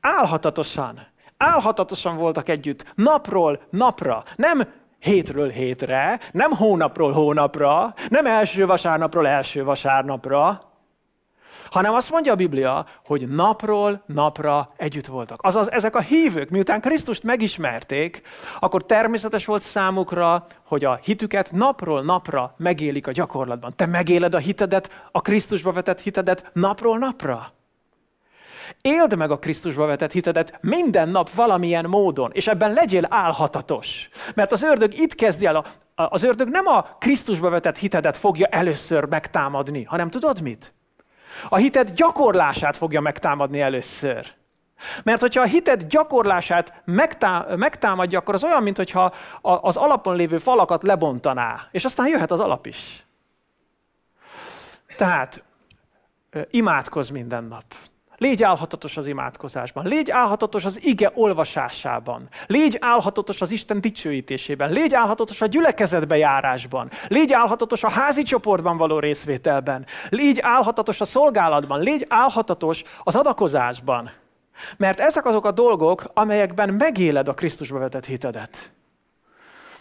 Álhatatosan. Álhatatosan voltak együtt. Napról napra. Nem hétről hétre, nem hónapról hónapra, nem első vasárnapról első vasárnapra, hanem azt mondja a Biblia, hogy napról napra együtt voltak. Azaz ezek a hívők, miután Krisztust megismerték, akkor természetes volt számukra, hogy a hitüket napról napra megélik a gyakorlatban. Te megéled a hitedet, a Krisztusba vetett hitedet napról napra. Éld meg a Krisztusba vetett hitedet minden nap valamilyen módon, és ebben legyél álhatatos. Mert az ördög itt kezdi el, az ördög nem a Krisztusba vetett hitedet fogja először megtámadni, hanem tudod mit? A hited gyakorlását fogja megtámadni először. Mert hogyha a hited gyakorlását megtámadja, akkor az olyan, mintha az alapon lévő falakat lebontaná, és aztán jöhet az alap is. Tehát imádkozz minden nap. Légy álhatatos az imádkozásban, légy álhatatos az ige olvasásában, légy álhatatos az Isten dicsőítésében, légy álhatatos a gyülekezetbe járásban, légy álhatatos a házi csoportban való részvételben, légy álhatatos a szolgálatban, légy álhatatos az adakozásban. Mert ezek azok a dolgok, amelyekben megéled a Krisztusba vetett hitedet.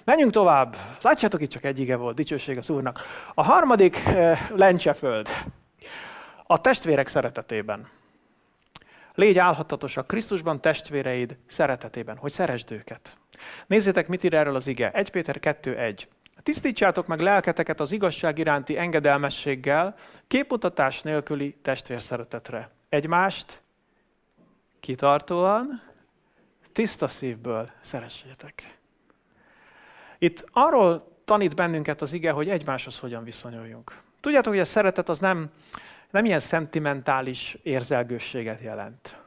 Menjünk tovább. Látjátok, itt csak egy ige volt, dicsőség az Úrnak. A harmadik lencseföld. A testvérek szeretetében. Légy álhatatos a Krisztusban testvéreid szeretetében, hogy szeresd őket. Nézzétek, mit ír erről az ige. 1 Péter 2.1. Tisztítsátok meg lelketeket az igazság iránti engedelmességgel, képmutatás nélküli testvérszeretetre. Egymást kitartóan, tiszta szívből szeressétek. Itt arról tanít bennünket az ige, hogy egymáshoz hogyan viszonyuljunk. Tudjátok, hogy a szeretet az nem ilyen szentimentális érzelgősséget jelent.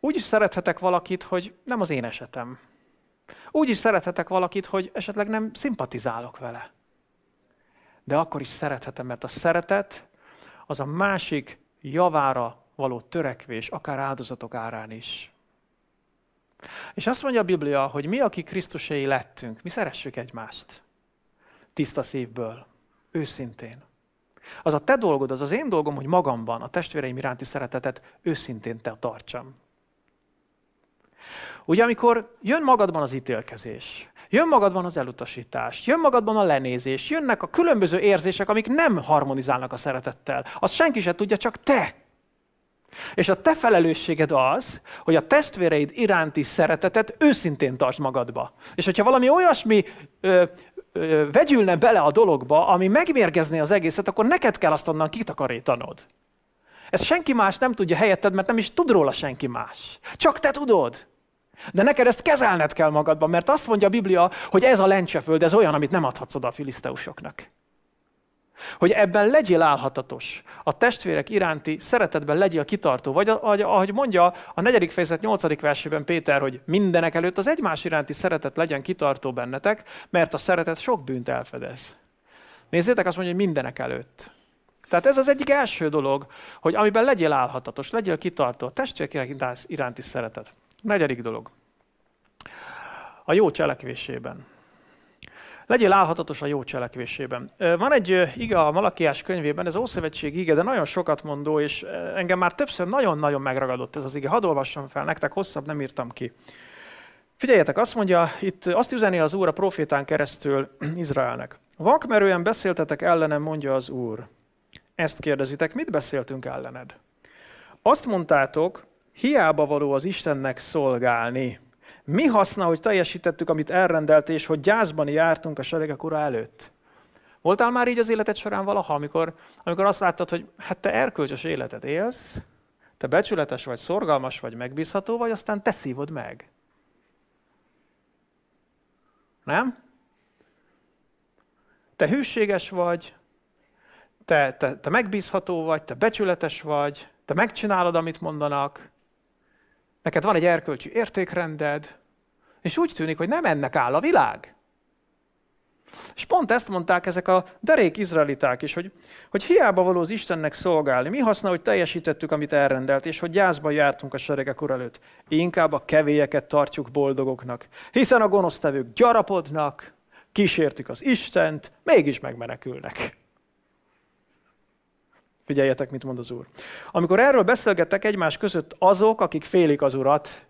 Úgy is szerethetek valakit, hogy nem az én esetem. Úgy is szerethetek valakit, hogy esetleg nem szimpatizálok vele. De akkor is szerethetem, mert a szeretet az a másik javára való törekvés, akár áldozatok árán is. És azt mondja a Biblia, hogy mi, akik Krisztuséi lettünk, mi szeressük egymást. Tiszta szívből, őszintén. Az a te dolgod, az az én dolgom, hogy magamban a testvéreim iránti szeretetet őszintén tartsam. Ugye, amikor jön magadban az ítélkezés, jön magadban az elutasítás, jön magadban a lenézés, jönnek a különböző érzések, amik nem harmonizálnak a szeretettel. Azt senki sem tudja, csak te. És a te felelősséged az, hogy a testvéreid iránti szeretetet őszintén tartsd magadba. És hogyha valami olyasmi vegyülne bele a dologba, ami megmérgezné az egészet, akkor neked kell azt onnan kitakarítanod. Ezt senki más nem tudja helyetted, mert nem is tud róla senki más. Csak te tudod. De neked ezt kezelned kell magadban, mert azt mondja a Biblia, hogy ez a lencseföld, ez olyan, amit nem adhatsz oda a filiszteusoknak. Hogy ebben legyél álhatatos, a testvérek iránti szeretetben legyél kitartó. Vagy ahogy mondja a 4. fejezet 8. versében Péter, hogy mindenek előtt az egymás iránti szeretet legyen kitartó bennetek, mert a szeretet sok bűnt elfedez. Nézzétek, azt mondja, hogy mindenek előtt. Tehát ez az egyik első dolog, hogy amiben legyél álhatatos, legyél kitartó, a testvérek iránti szeretet. 4. dolog. A jó cselekvésében. Legyél álhatatos a jó cselekvésében. Van egy ige a Malakiás könyvében, ez ószövetségi ige, de nagyon sokat mondó, és engem már többször nagyon-nagyon megragadott ez az ige. Hadd olvassam fel nektek, hosszabb nem írtam ki. Figyeljetek, azt mondja, itt azt üzeni az Úr a profétán keresztül Izraelnek. Vakmerően beszéltetek ellenem, mondja az Úr. Ezt kérdezitek, mit beszéltünk ellened? Azt mondtátok, hiába való az Istennek szolgálni. Mi haszna, hogy teljesítettük, amit elrendelt, és hogy gyászban jártunk a seregek ura előtt? Voltál már így az életed során valaha, amikor azt láttad, hogy hát te erkölcsös életet élsz, te becsületes vagy, szorgalmas vagy, megbízható vagy, aztán te szívod meg. Nem? Te hűséges vagy, te megbízható vagy, te becsületes vagy, te megcsinálod, amit mondanak, neked van egy erkölcsi értékrended, és úgy tűnik, hogy nem ennek áll a világ. És pont ezt mondták ezek a derék izraeliták is, hogy hiába való az Istennek szolgálni. Mi haszna, hogy teljesítettük, amit elrendelt, és hogy gyászban jártunk a seregek ura előtt. Inkább a kevélyeket tartjuk boldogoknak, hiszen a gonosztevők gyarapodnak, kísértik az Istent, mégis megmenekülnek. Figyeljetek, mit mond az Úr. Amikor erről beszélgettek egymás között azok, akik félik az Urat,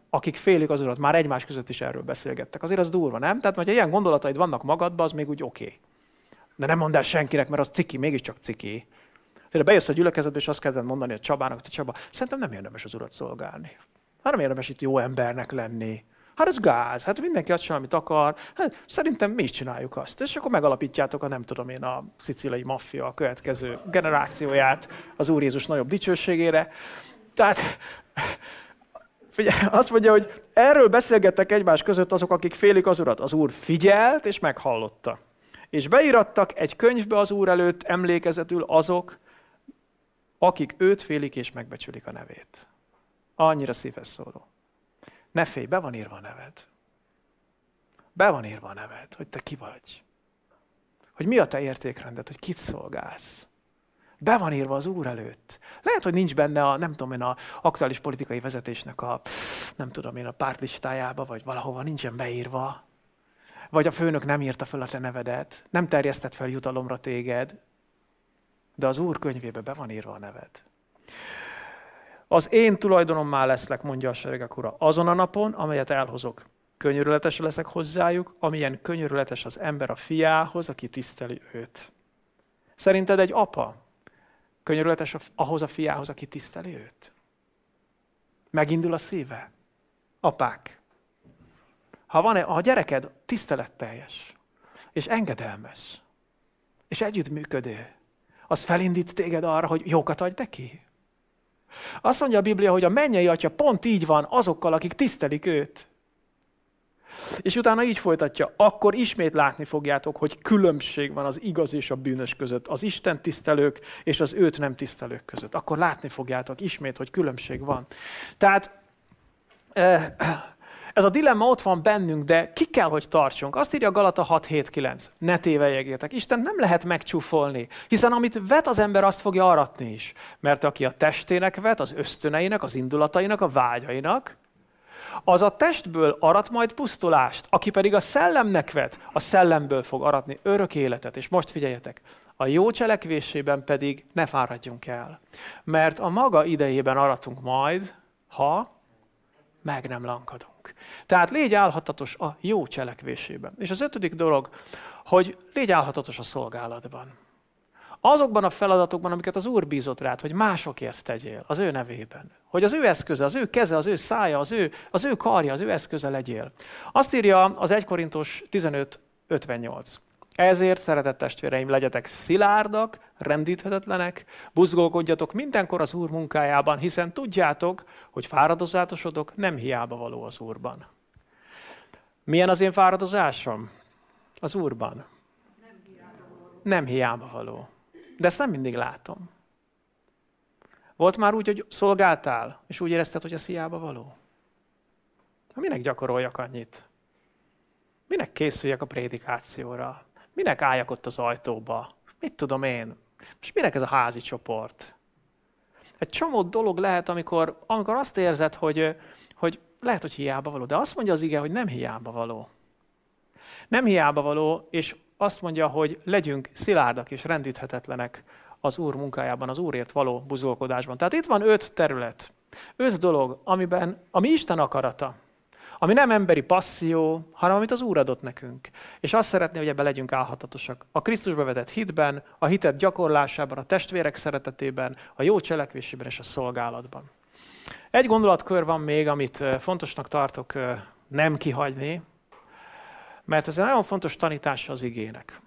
már egymás között is erről beszélgettek. Azért az durva, nem? Tehát, hogyha ilyen gondolataid vannak magadban, az még úgy oké. De nem mondd el senkinek, mert az ciki, mégiscsak ciki. Például bejössz a gyülekezetbe, és azt kezded mondani a Csabának, hogy Csaba, szerintem nem érdemes az Urat szolgálni. Hát nem érdemes itt jó embernek lenni. Hát ez gáz, hát mindenki azt csinál, amit akar. Hát szerintem mi is csináljuk azt. És akkor megalapítjátok a nem tudom én a szicíliai maffia a következő generációját az Úr Jézus nagyobb dicsőségére. Tehát figyelj, azt mondja, hogy erről beszélgettek egymás között azok, akik félik az Urat. Az Úr figyelt és meghallotta. És beírattak egy könyvbe az Úr előtt emlékezetül azok, akik őt félik és megbecsülik a nevét. Annyira szíves szóló. Ne félj, be van írva a neved. Be van írva a neved, hogy te ki vagy. Hogy mi a te értékrended, hogy kit szolgálsz. Be van írva az Úr előtt. Lehet, hogy nincs benne a, nem tudom én, a aktuális politikai vezetésnek a, nem tudom én, a pártlistájába, vagy valahova nincsen beírva. Vagy a főnök nem írta fel a te nevedet, nem terjesztett fel jutalomra téged, de az Úr könyvébe be van írva a neved. Az én tulajdonommá leszlek, mondja a seregek Ura, azon a napon, amelyet elhozok. Könyörületes leszek hozzájuk, amilyen könyörületes az ember a fiához, aki tiszteli őt. Szerinted egy apa könyörületes ahhoz a fiához, aki tiszteli őt? Megindul a szíve. Apák, ha a gyereked tiszteletteljes, és engedelmes, és együttműködő, az felindít téged arra, hogy jókat adj neki. Azt mondja a Biblia, hogy a mennyei atya pont így van azokkal, akik tisztelik őt. És utána így folytatja, akkor ismét látni fogjátok, hogy különbség van az igaz és a bűnös között, az Isten tisztelők és az őt nem tisztelők között. Akkor látni fogjátok ismét, hogy különbség van. Tehát ez a dilemma ott van bennünk, de ki kell, hogy tartsunk. Azt írja Galata 6.7.9. Ne téveljegétek, Isten nem lehet megcsúfolni, hiszen amit vet az ember, azt fogja aratni is. Mert aki a testének vet, az ösztöneinek, az indulatainak, a vágyainak, az a testből arat majd pusztulást, aki pedig a szellemnek vet, a szellemből fog aratni örök életet. És most figyeljetek, a jó cselekvésében pedig ne fáradjunk el. Mert a maga idejében aratunk majd, ha meg nem lankadunk. Tehát légy álhatatos a jó cselekvésében. És az 5. dolog, hogy légy álhatatos a szolgálatban. Azokban a feladatokban, amiket az Úr bízott rád, hogy másokért tegyél, az ő nevében. Hogy az ő eszköze, az ő keze, az ő szája, az ő karja, az ő eszköze legyél. Azt írja az 1 Korintus 15.58. Ezért, szeretett testvéreim, legyetek szilárdak, rendíthetetlenek, buzgolkodjatok mindenkor az Úr munkájában, hiszen tudjátok, hogy fáradozásotoknak nem hiába való az Úrban. Milyen az én fáradozásom? Az Úrban. Nem hiába való. De ezt nem mindig látom. Volt már úgy, hogy szolgáltál, és úgy érezted, hogy ez hiába való? Na, minek gyakoroljak annyit? Minek készüljek a prédikációra? Minek álljak ott az ajtóba? Mit tudom én? Most minek ez a házi csoport? Egy csomó dolog lehet, amikor azt érzed, hogy lehet, hogy hiába való. De azt mondja az ige, hogy nem hiába való. Nem hiába való, és azt mondja, hogy legyünk szilárdak és rendíthetetlenek az Úr munkájában, az Úrért való buzolkodásban. Tehát itt van 5 terület, 5 dolog, ami Isten akarata, ami nem emberi passzió, hanem amit az Úr adott nekünk. És azt szeretné, hogy ebben legyünk álhatatosak. A Krisztusba vetett hitben, a hitet gyakorlásában, a testvérek szeretetében, a jó cselekvésében és a szolgálatban. Egy gondolatkör van még, amit fontosnak tartok nem kihagyni, mert ez egy nagyon fontos tanítása az igének.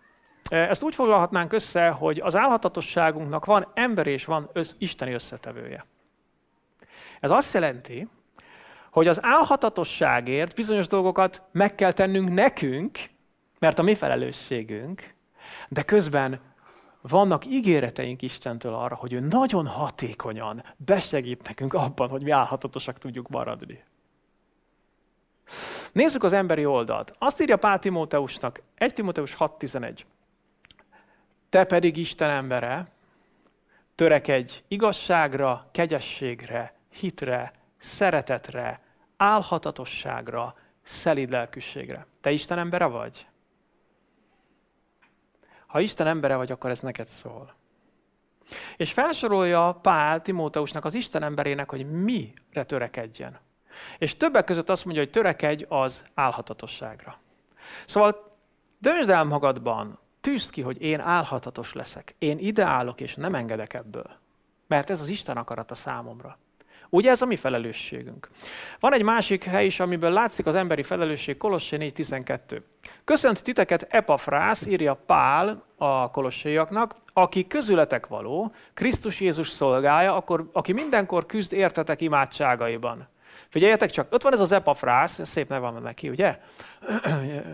Ezt úgy foglalhatnánk össze, hogy az álhatatosságunknak van emberi és van isteni összetevője. Ez azt jelenti, hogy az álhatatosságért bizonyos dolgokat meg kell tennünk nekünk, mert a mi felelősségünk, de közben vannak ígéreteink Istentől arra, hogy ő nagyon hatékonyan besegít nekünk abban, hogy mi álhatatosak tudjuk maradni. Nézzük az emberi oldalt. Azt írja Pál Timóteusnak, 1 Timóteus 6.11. Te pedig Isten embere, törekedj igazságra, kegyességre, hitre, szeretetre, álhatatosságra, szelíd lelkűségre. Te Isten embere vagy? Ha Isten embere vagy, akkor ez neked szól. És felsorolja Pál Timóteusnak, az Isten emberének, hogy mire törekedjen. És többek között azt mondja, hogy törekedj az álhatatosságra. Szóval döntsd el magadban, tűzd ki, hogy én álhatatos leszek. Én ide állok, és nem engedek ebből. Mert ez az Isten akarata számomra. Ugye ez a mi felelősségünk. Van egy másik hely is, amiből látszik az emberi felelősség, Kolossé 4.12. Köszönt titeket Epafrász, írja Pál a kolosséiaknak, aki közületek való, Krisztus Jézus szolgája, aki mindenkor küzd értetek imádságaiban. Figyeljetek csak, ott van ez az Epafrász, szép neve van neki, ugye?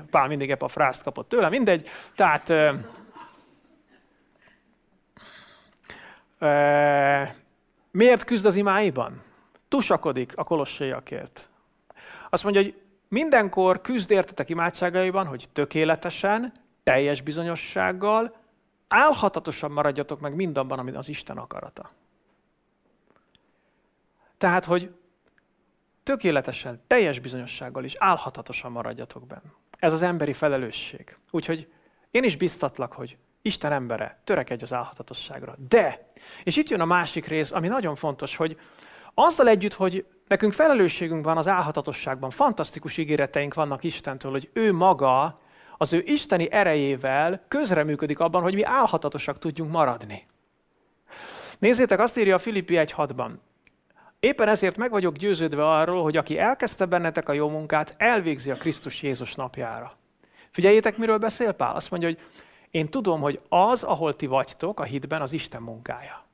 Pál mindig Epafrászt kapott tőle, mindegy. Tehát miért küzd az imáiban? Tusakodik a kolosséiakért. Azt mondja, hogy mindenkor küzd értetek imádságaiban, hogy tökéletesen, teljes bizonyossággal, Álhatatosan maradjatok meg mindabban, amit az Isten akarata. Tehát, hogy tökéletesen, teljes bizonyossággal is álhatatosan maradjatok benne. Ez az emberi felelősség. Úgyhogy én is biztatlak, hogy Isten embere, törekedj az álhatatosságra. De, és itt jön a másik rész, ami nagyon fontos, hogy azzal együtt, hogy nekünk felelősségünk van az álhatatosságban, fantasztikus ígéreteink vannak Istentől, hogy ő maga az ő isteni erejével közreműködik abban, hogy mi álhatatosak tudjunk maradni. Nézzétek, azt írja a Filippi 1:6-ban. Éppen ezért meg vagyok győződve arról, hogy aki elkezdte bennetek a jó munkát, elvégzi a Krisztus Jézus napjára. Figyeljétek, miről beszél Pál? Azt mondja, hogy én tudom, hogy az, ahol ti vagytok, a hitben az Isten munkája.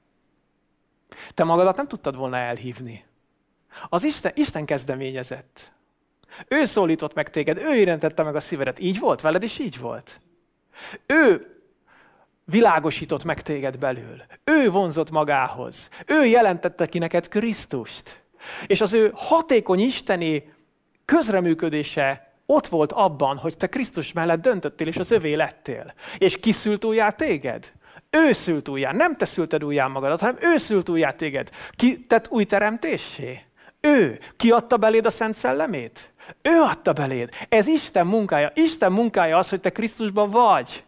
Te magadat nem tudtad volna elhívni. Az Isten kezdeményezett. Ő szólított meg téged, ő érintette meg a szívedet. Így volt veled, és így volt. Ő világosított meg téged belül. Ő vonzott magához. Ő jelentette ki neked Krisztust. És az ő hatékony isteni közreműködése ott volt abban, hogy te Krisztus mellett döntöttél, és az övé lettél. És ki szült újjá téged? Ő szült újjá. Nem te szülted újjá magadat, hanem ő szült újjá téged. Ki tett új teremtéssé? Ő. Ki adta beléd a Szent Szellemét? Ő adta beléd. Ez Isten munkája. Isten munkája az, hogy te Krisztusban vagy.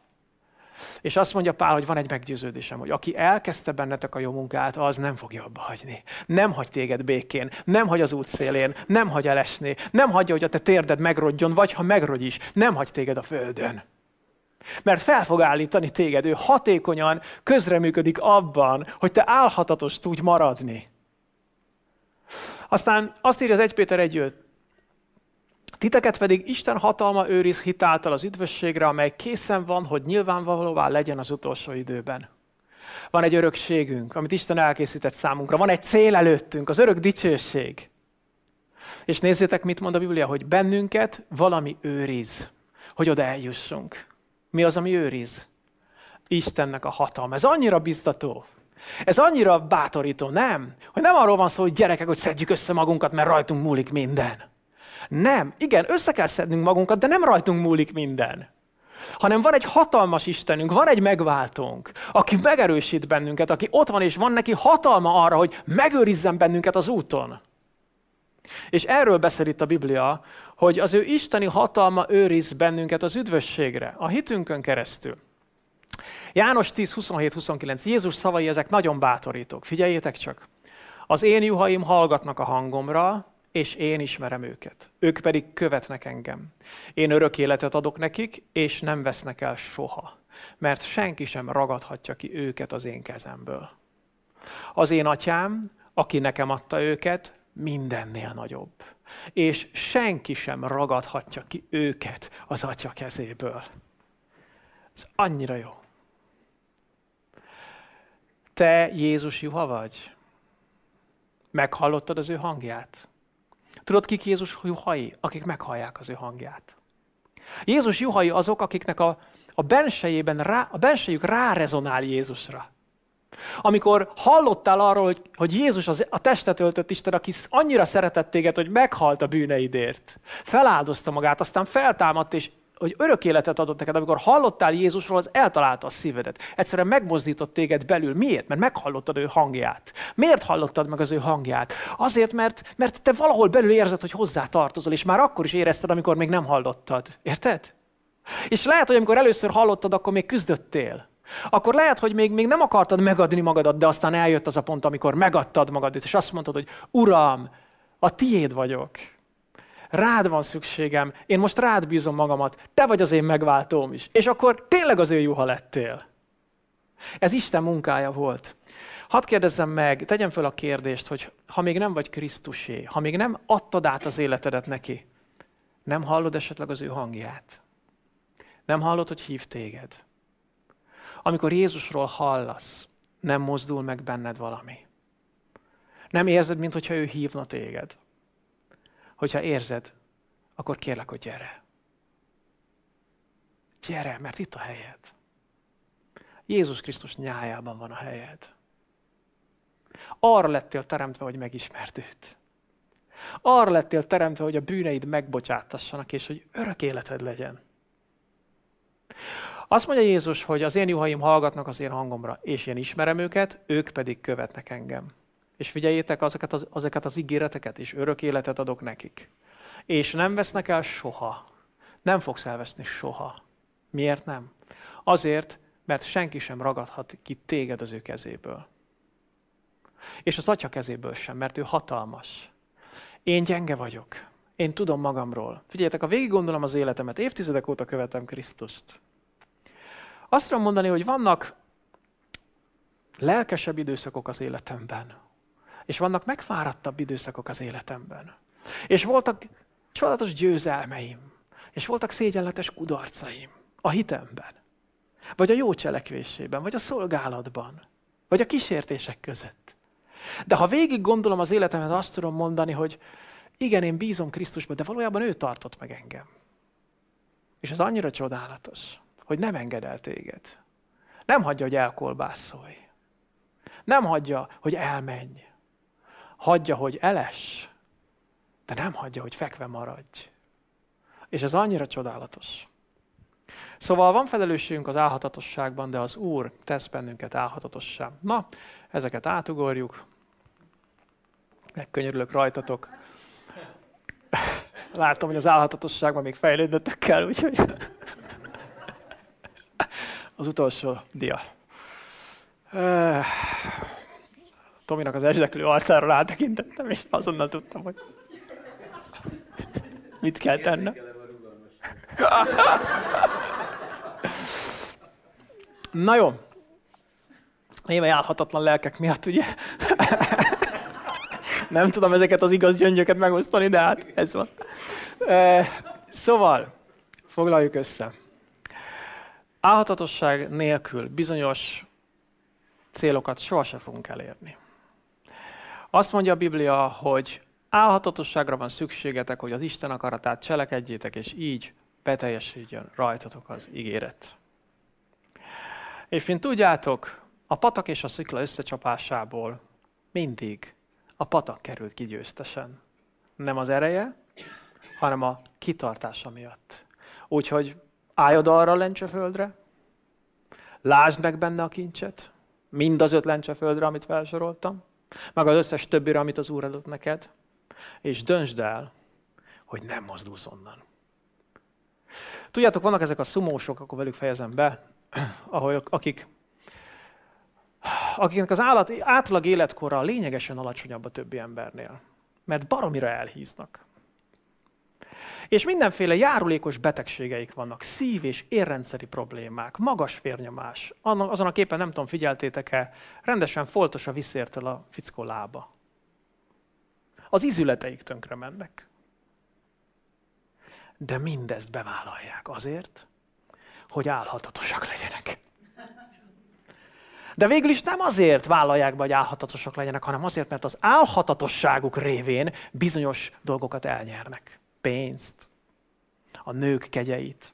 És azt mondja Pál, hogy van egy meggyőződésem, hogy aki elkezdte bennetek a jó munkát, az nem fogja abba hagyni. Nem hagy téged békén, nem hagy az út szélén, nem hagy elesni, nem hagyja, hogy a te térded megrodjon, vagy ha megrodj is, nem hagy téged a földön. Mert fel fog állítani téged, ő hatékonyan közreműködik abban, hogy te álhatatos tudj maradni. Aztán azt írja az 1 Péter 1:5. Titeket pedig Isten hatalma őriz hitáltal az üdvösségre, amely készen van, hogy nyilvánvalóvá legyen az utolsó időben. Van egy örökségünk, amit Isten elkészített számunkra. Van egy cél előttünk, az örök dicsőség. És nézzétek, mit mond a Biblia, hogy bennünket valami őriz, hogy oda eljussunk. Mi az, ami őriz? Istennek a hatalma. Ez annyira biztató. Ez annyira bátorító, nem? Hogy nem arról van szó, hogy gyerekek, hogy szedjük össze magunkat, mert rajtunk múlik minden. Nem. Igen, össze kell szednünk magunkat, de nem rajtunk múlik minden. Hanem van egy hatalmas Istenünk, van egy megváltónk, aki megerősít bennünket, aki ott van, és van neki hatalma arra, hogy megőrizzen bennünket az úton. És erről beszél itt a Biblia, hogy az ő isteni hatalma őriz bennünket az üdvösségre, a hitünkön keresztül. János 10:27-29. Jézus szavai, ezek nagyon bátorítók. Figyeljétek csak. Az én juhaim hallgatnak a hangomra, és én ismerem őket. Ők pedig követnek engem. Én örök életet adok nekik, és nem vesznek el soha, mert senki sem ragadhatja ki őket az én kezemből. Az én atyám, aki nekem adta őket, mindennél nagyobb. És senki sem ragadhatja ki őket az atya kezéből. Ez annyira jó. Te Jézus juha vagy? Meghallottad az ő hangját? Tudod, kik Jézus juhai? Akik meghallják az ő hangját. Jézus juhai azok, akiknek a bensejük rárezonál Jézusra. Amikor hallottál arról, hogy Jézus a testet öltött Isten, aki annyira szeretett téged, hogy meghalt a bűneidért, feláldozta magát, aztán feltámadt, és hogy örök életet adott neked, amikor hallottál Jézusról, az eltalálta a szívedet. Egyszerűen megmozdított téged belül. Miért? Mert meghallottad ő hangját. Miért hallottad meg az ő hangját? Azért, mert te valahol belül érzed, hogy hozzá tartozol, és már akkor is érezted, amikor még nem hallottad. Érted? És lehet, hogy amikor először hallottad, akkor még küzdöttél. Akkor lehet, hogy még nem akartad megadni magadat, de aztán eljött az a pont, amikor megadtad magadat, és azt mondtad, hogy Uram, a tiéd vagyok. Rád van szükségem, én most rád bízom magamat, te vagy az én megváltóm is. És akkor tényleg az ő juha lettél. Ez Isten munkája volt. Hadd kérdezzem meg, tegyem fel a kérdést, hogy ha még nem vagy Krisztusé, ha még nem adtad át az életedet neki, nem hallod esetleg az ő hangját? Nem hallod, hogy hív téged? Amikor Jézusról hallasz, nem mozdul meg benned valami. Nem érzed, mintha ő hívna téged. Hogyha érzed, akkor kérlek, hogy gyere. Gyere, mert itt a helyed. Jézus Krisztus nyájában van a helyed. Arra lettél teremtve, hogy megismerd őt. Arra lettél teremtve, hogy a bűneid megbocsátassanak, és hogy örök életed legyen. Azt mondja Jézus, hogy az én juhaim hallgatnak az én hangomra, és én ismerem őket, ők pedig követnek engem. És figyeljétek, ezeket az ígéreteket, és örök életet adok nekik. És nem vesznek el soha. Nem fogsz elveszni soha. Miért nem? Azért, mert senki sem ragadhat ki téged az ő kezéből. És az Atya kezéből sem, mert ő hatalmas. Én gyenge vagyok. Én tudom magamról. Figyeljetek, ha végig gondolom az életemet, évtizedek óta követem Krisztust. Azt tudom mondani, hogy vannak lelkesebb időszakok az életemben, és vannak megfáradtabb időszakok az életemben. És voltak csodálatos győzelmeim, és voltak szégyenletes kudarcaim a hitemben, vagy a jó cselekvésében, vagy a szolgálatban, vagy a kísértések között. De ha végig gondolom az életemet, azt tudom mondani, hogy igen, én bízom Krisztusba, de valójában ő tartott meg engem. És ez annyira csodálatos, hogy nem enged el téged. Nem hagyja, hogy elkolbászolj. Nem hagyja, hogy elmenj. Hagyja, hogy eless, de nem hagyja, hogy fekve maradj. És ez annyira csodálatos. Szóval van felelősségünk az álhatatosságban, de az Úr tesz bennünket álhatatossá. Na, ezeket átugorjuk. Megkönyörülök rajtatok. Látom, hogy az álhatatosságban még fejlődnötök kell, úgyhogy... Az utolsó dia. Tominak az esdeklő arcáról áttekintettem, és azonnal tudtam, hogy mit kell tennem. Na jó. Némely álhatatlan lelkek miatt, ugye? Nem tudom ezeket az igaz gyöngyöket megosztani, de hát ez van. Szóval, foglaljuk össze. Álhatatosság nélkül bizonyos célokat sohasem fogunk elérni. Azt mondja a Biblia, hogy álhatatosságra van szükségetek, hogy az Isten akaratát cselekedjétek, és így beteljesüljön rajtatok az ígéret. És mint tudjátok, a patak és a szikla összecsapásából mindig a patak került ki győztesen. Nem az ereje, hanem a kitartása miatt. Úgyhogy állj oda arra a lencseföldre, lásd meg benne a kincset, mind az 5 lencseföldre, amit felsoroltam, meg az összes többire, amit az Úr adott neked, és döntsd el, hogy nem mozdulsz onnan. Tudjátok, vannak ezek a szumósok, akkor velük fejezem be, akiknek az átlag életkora lényegesen alacsonyabb a többi embernél, mert baromira elhíznak. És mindenféle járulékos betegségeik vannak, szív- és érrendszeri problémák, magas vérnyomás. Azon a képen, nem tudom, figyeltétek-e, rendesen foltos a visszértől a fickó lába. Az izületeik tönkre mennek. De mindezt bevállalják azért, hogy álhatatosak legyenek. De végül is nem azért vállalják be, hogy álhatatosak legyenek, hanem azért, mert az álhatatosságuk révén bizonyos dolgokat elnyernek. Pénzt, a nők kegyeit.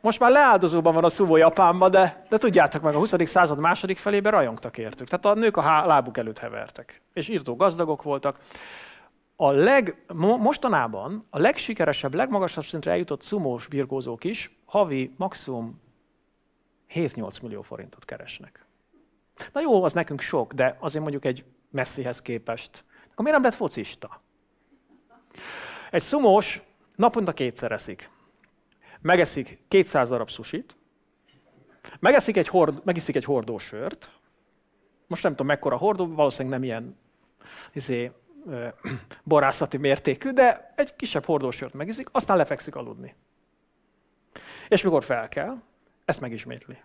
Most már leáldozóban van a szuvó Japánban, de tudjátok meg, a 20. század második felében rajongtak értük. Tehát a nők a lábuk előtt hevertek, és írtó gazdagok voltak. Mostanában a legsikeresebb, legmagasabb szintre eljutott szumós birkózók is havi maximum 7-8 millió forintot keresnek. Na jó, az nekünk sok, de azért mondjuk egy Messihez képest. Akkor miért nem lett focista? Egy szumós naponta kétszer eszik. Megeszik 200 darab susit, megiszik egy hordó sört. Most nem tudom mekkora hordó, valószínűleg nem ilyen borászati mértékű, de egy kisebb hordó sört megiszik, aztán lefekszik aludni. És mikor felkel, ezt megismétli.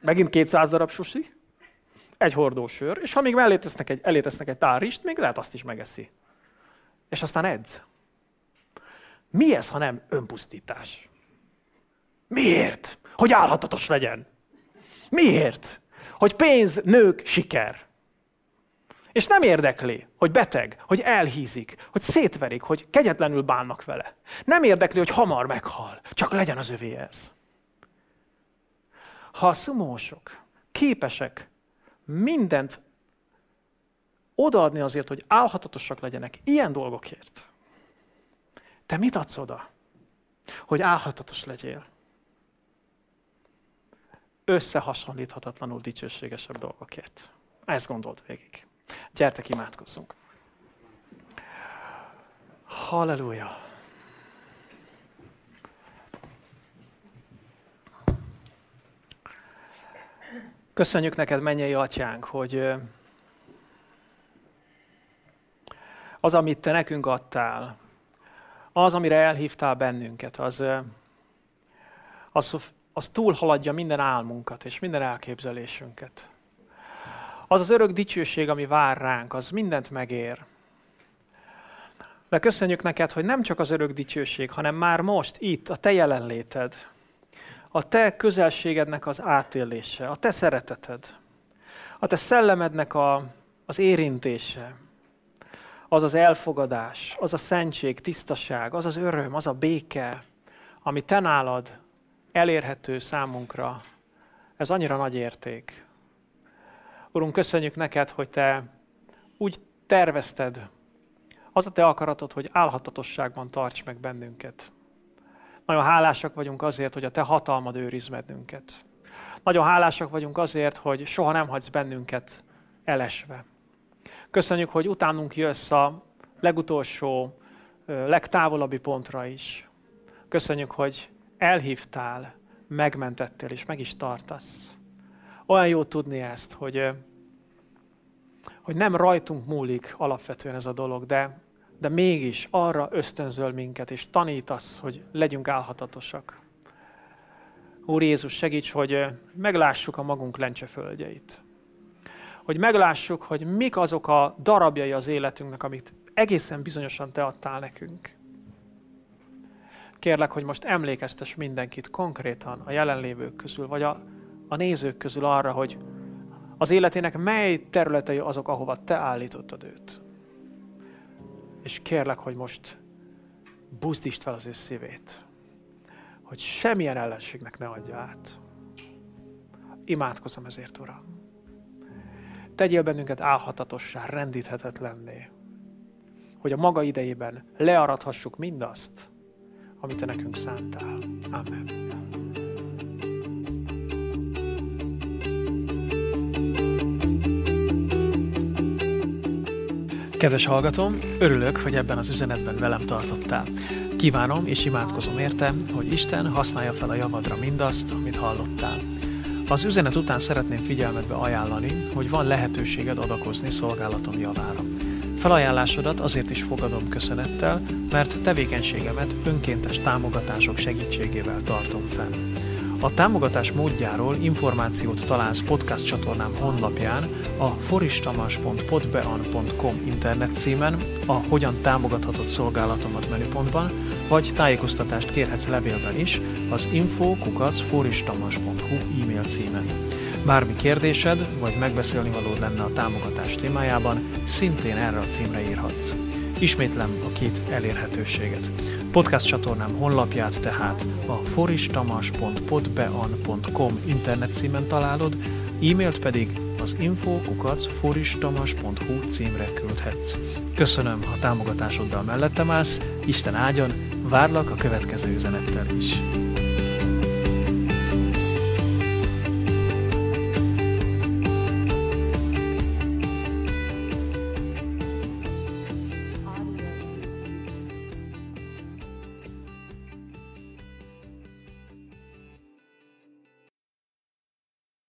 Megint 200 darab susi, egy hordó sör, és ha még mellé tesznek elé tesznek egy tárist, még lehet azt is megeszi. És aztán edz. Mi ez, ha nem önpusztítás? Miért? Hogy álhatatos legyen. Miért? Hogy pénz, nők, siker. És nem érdekli, hogy beteg, hogy elhízik, hogy szétverik, hogy kegyetlenül bánnak vele. Nem érdekli, hogy hamar meghal, csak legyen az övé ez. Ha a szumósok képesek mindent odaadni azért, hogy álhatatosak legyenek ilyen dolgokért, Te mit adsz oda, hogy álhatatos legyél? Összehasonlíthatatlanul dicsőségesebb dolgokért. Ezt gondold végig. Gyertek, imádkozzunk. Halleluja! Köszönjük neked, mennyei atyánk, hogy az, amit te nekünk adtál, az, amire elhívtál bennünket, az túlhaladja minden álmunkat és minden elképzelésünket. Az az örök dicsőség, ami vár ránk, az mindent megér. De köszönjük neked, hogy nem csak az örök dicsőség, hanem már most itt a te jelenléted, a te közelségednek az átélése, a te szereteted, a te szellemednek az érintése, az az elfogadás, az a szentség, tisztaság, az az öröm, az a béke, ami te nálad elérhető számunkra. Ez annyira nagy érték. Urunk, köszönjük neked, hogy te úgy tervezted, az a te akaratod, hogy álhatatosságban tarts meg bennünket. Nagyon hálásak vagyunk azért, hogy a te hatalmad őriz bennünket. Nagyon hálásak vagyunk azért, hogy soha nem hagysz bennünket elesve. Köszönjük, hogy utánunk jössz a legutolsó, legtávolabbi pontra is. Köszönjük, hogy elhívtál, megmentettél és meg is tartasz. Olyan jó tudni ezt, hogy nem rajtunk múlik alapvetően ez a dolog, de mégis arra ösztönzöl minket, és tanítasz, hogy legyünk álhatatosak. Úr Jézus, segíts, hogy meglássuk a magunk lencseföldjeit. Hogy meglássuk, hogy mik azok a darabjai az életünknek, amit egészen bizonyosan te adtál nekünk. Kérlek, hogy most emlékeztes mindenkit konkrétan a jelenlévők közül, vagy a nézők közül arra, hogy az életének mely területei azok, ahova te állítottad őt. És kérlek, hogy most buzdítsd fel az ő szívét, hogy semmilyen ellenségnek ne adja át. Imádkozom ezért, Uram. Tegyél bennünket álhatatossá, rendíthetetlenné, hogy a maga idejében learadhassuk mindazt, amit te nekünk szántál. Amen. Kedves hallgatom, örülök, hogy ebben az üzenetben velem tartottál. Kívánom és imádkozom érte, hogy Isten használja fel a javadra mindazt, amit hallottál. Az üzenet után szeretném figyelmedbe ajánlani, hogy van lehetőséged adakozni szolgálatom javára. Felajánlásodat azért is fogadom köszönettel, mert tevékenységemet önkéntes támogatások segítségével tartom fenn. A támogatás módjáról információt találsz podcast csatornám honlapján, a foristamas.podbean.com internet címen, a Hogyan támogathatod szolgálatomat menüpontban, vagy tájékoztatást kérhetsz levélben is az info@foristamas.hu e-mail címen. Bármi kérdésed, vagy megbeszélni valód lenne a támogatás témájában, szintén erre a címre írhatsz. Ismétlem a két elérhetőséget. Podcast csatornám honlapját tehát a foristamas.podbean.com internet címen találod, e-mailt pedig az info@foristamas.hu címre küldhetsz. Köszönöm, ha támogatásoddal mellettem állsz, Isten áldjon, várlak a következő üzenettel is.